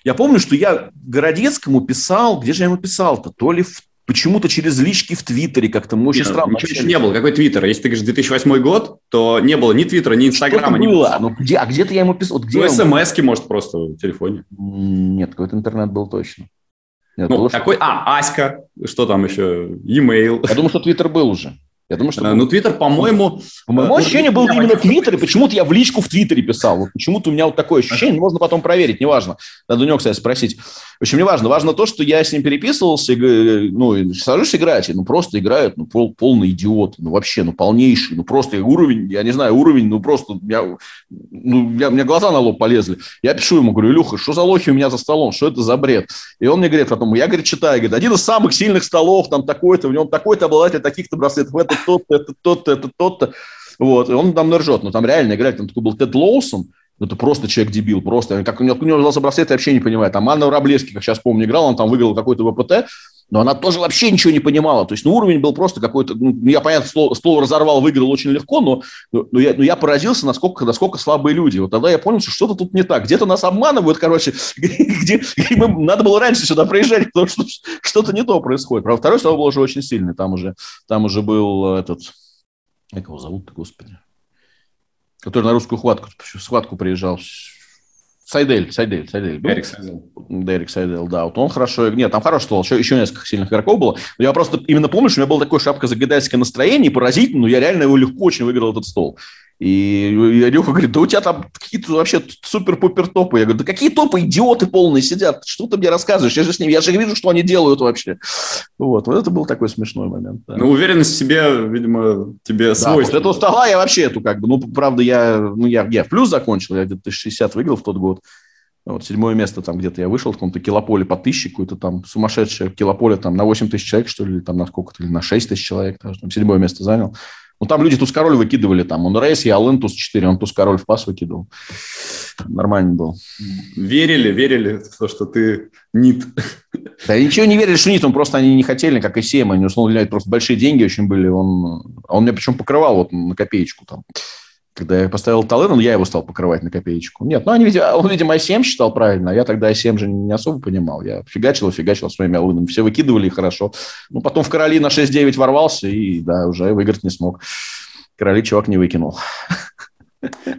я помню, что я Городецкому писал, где же я ему писал-то? То ли почему-то через лички в Твиттере как-то. Очень странно. Ничего еще не было. Какой Твиттер? Если ты говоришь 2008 год, то не было ни Твиттера, ни Инстаграма. Не было. А где-то я ему писал. СМСки, может, просто в телефоне. Нет, какой-то интернет был точно. Нет, Аська, что там еще? E-mail. Я думаю, что Твиттер был уже. Я думаю, что... Твиттер, по-моему... Моё ощущение было именно Твиттер, и почему-то я в личку в Твиттере писал. Почему-то у меня такое ощущение, можно потом проверить, неважно. Надо у него, кстати, спросить. В общем, неважно. Важно то, что я с ним переписывался, сажусь играть, просто играют, полный идиот, вообще, полнейший, просто уровень, я не знаю, уровень, просто, у меня глаза на лоб полезли. Я пишу ему, говорю, Илюха, что за лохи у меня за столом, что это за бред? И он мне говорит потом, я, читаю, один из самых сильных столов, там такой-то, в нем такой-то обладатель таких-то браслетов, это тот-то, это тот-то, это тот-то. И он там ржет. Там реально играет, там такой был Тед Лоусон, Это просто человек-дебил, просто. Как у него взялся браслет, я вообще не понимаю. Там Анна Враблевский, как сейчас помню, играла, она там выиграла какой-то ВПТ, но она тоже вообще ничего не понимала. То есть, ну, уровень был просто какой-то... Ну, я, понятно, слово разорвал, выиграл очень легко, но я поразился, насколько слабые люди. Вот тогда я понял, что что-то тут не так. Где-то нас обманывают, короче. Надо было раньше сюда приезжать, потому что что-то не то происходит. Правда, второй слово был уже очень сильный. Там уже был этот... Как его зовут-то, господи? Который на русскую схватку приезжал. Сайдель. Дерек Сайдель. Дерек Сайдель, да. Вот он хорошо... Нет, там хорошо ствол. Еще несколько сильных игроков было. Но я просто именно помню, что у меня было такое шапкозагидательское настроение, поразительно, но я реально его легко очень выиграл, этот стол. И Леха говорит, да у тебя там какие-то вообще супер-пупер топы. Я говорю, да какие топы, идиоты полные сидят. Что ты мне рассказываешь? Я же с ними, я же вижу, что они делают вообще. Вот это был такой смешной момент. Да. Ну, уверенность в себе, видимо, тебе свойственно. Да, после этого стола я вообще эту как бы, ну, правда, я в плюс закончил, я где-то 60 выиграл в тот год. Вот 7-е место там где-то я вышел в каком-то килополе по 1000, какое-то там сумасшедшее килополе там на 8000 человек, что ли, или там на сколько-то, или на 6000 человек. Там 7-е место занял. Ну, там люди туз-король выкидывали, там, он рейс, я алэн туз-4, он туз-король в пас выкидывал. Нормально был. Верили в то, что ты нит. Да, ничего не верили, что нит, он просто, они не хотели, как и 7, они, условно, для просто большие деньги очень были, он меня причем покрывал вот на копеечку там. Когда я поставил талон, я его стал покрывать на копеечку. Нет, ну, он, видимо, i7 считал правильно, а я тогда i7 же не особо понимал. Я фигачил своими алынами. Все выкидывали, и хорошо. Ну, потом в короли на 6-9 ворвался, и, да, уже выиграть не смог. Короли чувак не выкинул.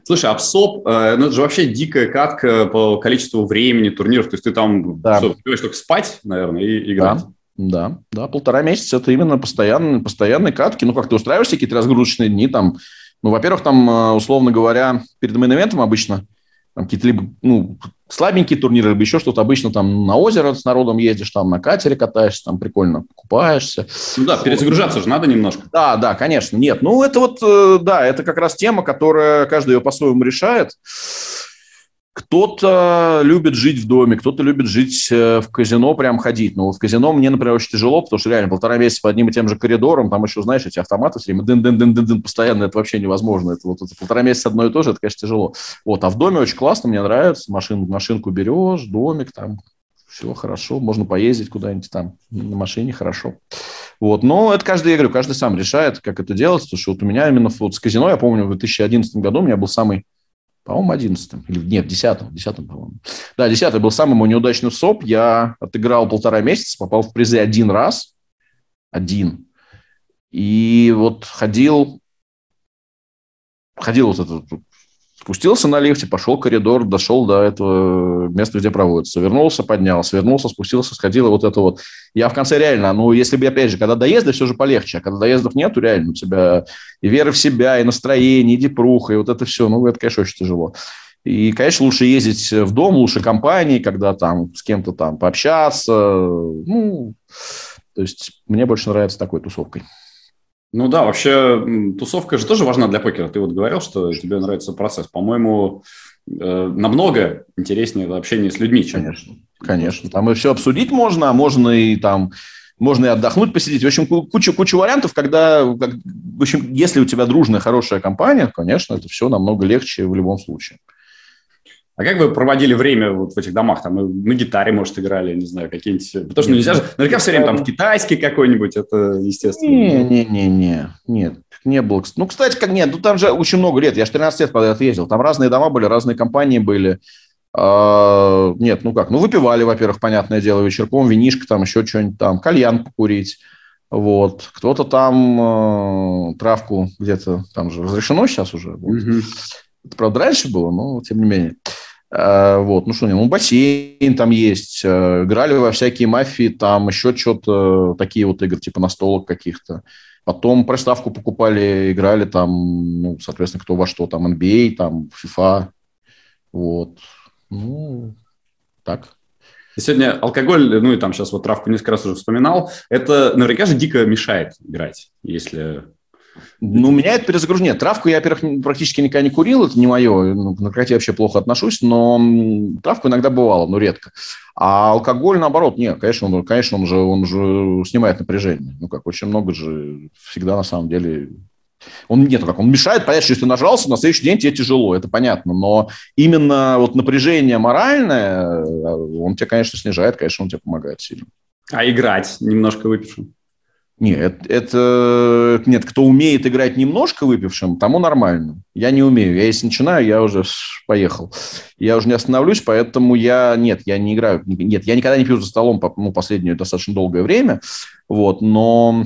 Слушай, а в СОП, ну, это же вообще дикая катка по количеству времени турниров. То есть ты там, успеваешь только спать, наверное, и играть. Да, 1,5 месяца. Это именно постоянные катки. Ну, как ты устраиваешься какие-то разгрузочные дни там. Ну, во-первых, там, условно говоря, перед мейн-ивентом обычно там какие-то либо, ну, слабенькие турниры, либо еще что-то. Обычно там на озеро с народом ездишь, там на катере катаешься, там прикольно купаешься. Ну да, перезагружаться же надо немножко. Да, конечно. Нет, ну это вот, да, это как раз тема, которая каждый ее по-своему решает. Кто-то любит жить в доме, кто-то любит жить в казино, прям ходить. Но в казино мне, например, очень тяжело, потому что реально 1,5 месяца по одним и тем же коридорам, там еще, знаешь, эти автоматы все время, дын-дын-дын-дын-дын, постоянно, это вообще невозможно. Это вот 1,5 месяца одно и то же, это, конечно, тяжело. Вот, а в доме очень классно, мне нравится, машинку берешь, домик там, все хорошо, можно поездить куда-нибудь там на машине, хорошо. Вот, но это каждый, я говорю, каждый сам решает, как это делать, потому что вот у меня именно вот с казино, я помню, в 2011 году у меня был самый, по-моему, 11-м. Или нет, в 10-м, по-моему. Да, 10-й был самый мой неудачный СОП. Я отыграл 1,5 месяца, попал в призы один раз. Один. И вот ходил вот этот... Спустился на лифте, пошел в коридор, дошел до этого места, где проводится. Вернулся, поднялся, вернулся, спустился, сходил. И вот это вот. Я в конце реально, ну, если бы, опять же, когда доезды, все же полегче. А когда доездов нету, реально, у тебя и вера в себя, и настроение, и депруха, и вот это все. Ну, это, конечно, очень тяжело. И, конечно, лучше ездить в дом, лучше компании, когда там с кем-то там пообщаться. Ну, то есть мне больше нравится такой тусовкой. Ну да, вообще тусовка же тоже важна для покера. Ты вот говорил, что тебе нравится процесс. По-моему, намного интереснее общение с людьми, чем... Конечно. Там и все обсудить можно, а можно и там... Можно и отдохнуть, посидеть. В общем, куча вариантов, когда... В общем, если у тебя дружная, хорошая компания, конечно, это все намного легче в любом случае. А как вы проводили время вот в этих домах? Там на гитаре, может, играли, не знаю, какие-нибудь... Потому что нельзя же... Наверняка все время там в китайский какой-нибудь, это естественно. Нет, не было. Ну, кстати, как нет, ну там же очень много лет. Я же 13 лет подряд ездил. Там разные дома были, разные компании были. Нет, ну как? Ну, выпивали, во-первых, понятное дело, вечерком, винишко, там еще что-нибудь там, кальян покурить. Вот. Кто-то там травку где-то... Там же разрешено сейчас уже. Это, правда, раньше было, но тем не менее. Вот, ну что, ну бассейн там есть, играли во всякие мафии, там еще что-то, такие вот игры, типа настолок каких-то. Потом приставку покупали, играли там, ну, соответственно, кто во что, там NBA, там FIFA, вот, ну, так. Сегодня алкоголь, ну и там сейчас вот травку несколько раз уже вспоминал, это наверняка же дико мешает играть, если... Ну, у меня это перезагружение. Травку я, во-первых, практически никогда не курил, это не мое, ну, к наркоте вообще плохо отношусь, но травку иногда бывало, но редко. А алкоголь, наоборот, нет, конечно, он же снимает напряжение. Ну, как, очень много же всегда, на самом деле, Он, нет, как он мешает, понятно, что если ты нажрался, на следующий день тебе тяжело, это понятно, но именно вот напряжение моральное, он тебя, конечно, снижает, конечно, он тебе помогает сильно. А играть немножко выпившим? Нет, нет, кто умеет играть немножко выпившим, тому нормально. Я не умею. Я если начинаю, я уже поехал. Я уже не остановлюсь, поэтому я не играю. Нет, я никогда не пью за столом последнее достаточно долгое время. Вот, но...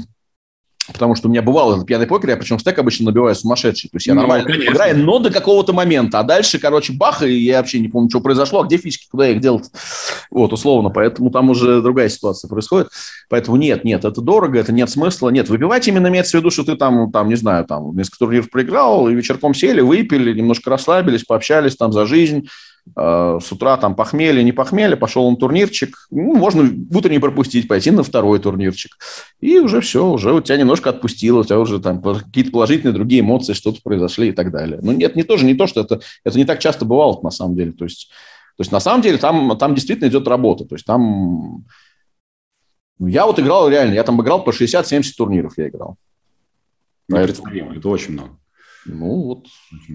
Потому что у меня бывало этот пьяный покер, я причем стек обычно набиваю сумасшедший. То есть я нормально играю, но до какого-то момента. А дальше, бах, и я вообще не помню, что произошло. А где фишки, куда их делать? Вот, условно. Поэтому там уже другая ситуация происходит. Поэтому нет, это дорого, это нет смысла. Нет, выпивать именно имеется в виду, что ты там несколько турниров проиграл, и вечерком сели, выпили, немножко расслабились, пообщались за жизнь. С утра похмелье, не похмелье, пошел на турнирчик, можно в утренний пропустить, пойти на второй турнирчик. И уже все, уже у тебя немножко отпустило, у тебя уже какие-то положительные другие эмоции, что-то произошли и так далее. Но нет, это не так часто бывало на самом деле. То есть на самом деле там действительно идет работа. То есть там... Я вот играл реально, я там играл по 60-70 турниров я играл. Непредставимо, это очень много. Ну, вот,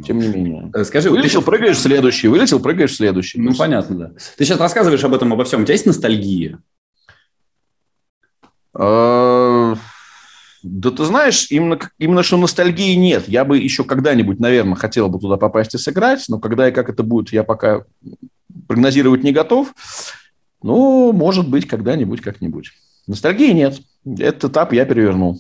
тем не менее. Скажи, вылетел, прыгаешь в следующий, вылетел, прыгаешь в следующий. Ну, понятно, да. Ты сейчас рассказываешь об этом, обо всем. У тебя есть ностальгия? Да ты знаешь, именно что ностальгии нет. Я бы еще когда-нибудь, наверное, хотел бы туда попасть и сыграть, но когда и как это будет, я пока прогнозировать не готов. Ну, может быть, когда-нибудь, как-нибудь. Ностальгии нет. Этот этап я перевернул.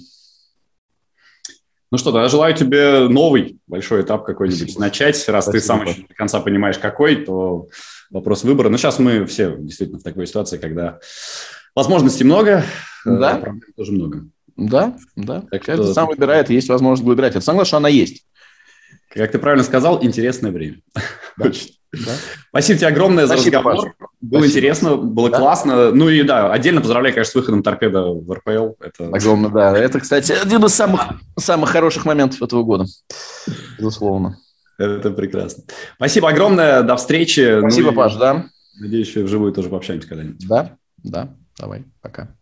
Ну что, тогда желаю тебе новый большой этап какой-нибудь начать. Раз Спасибо. Ты сам еще до конца понимаешь, какой, то вопрос выбора. Но сейчас мы все действительно в такой ситуации, когда возможностей много, да. Проблем тоже много. Да. Каждый сам выбирает, есть возможность выбирать. Это самое главное, что она есть. Как ты правильно сказал, интересное время. Да. Да. Спасибо тебе огромное за разговор. Паша. Было Спасибо. Интересно, было классно. Ну и да, отдельно поздравляю, конечно, с выходом «Торпедо» в РПЛ. Это... Огромно, да. Это, кстати, один из самых хороших моментов этого года. Безусловно. Это прекрасно. Спасибо огромное, до встречи. Спасибо, Паш, да. Надеюсь, еще вживую тоже пообщаемся когда-нибудь. Да, давай, пока.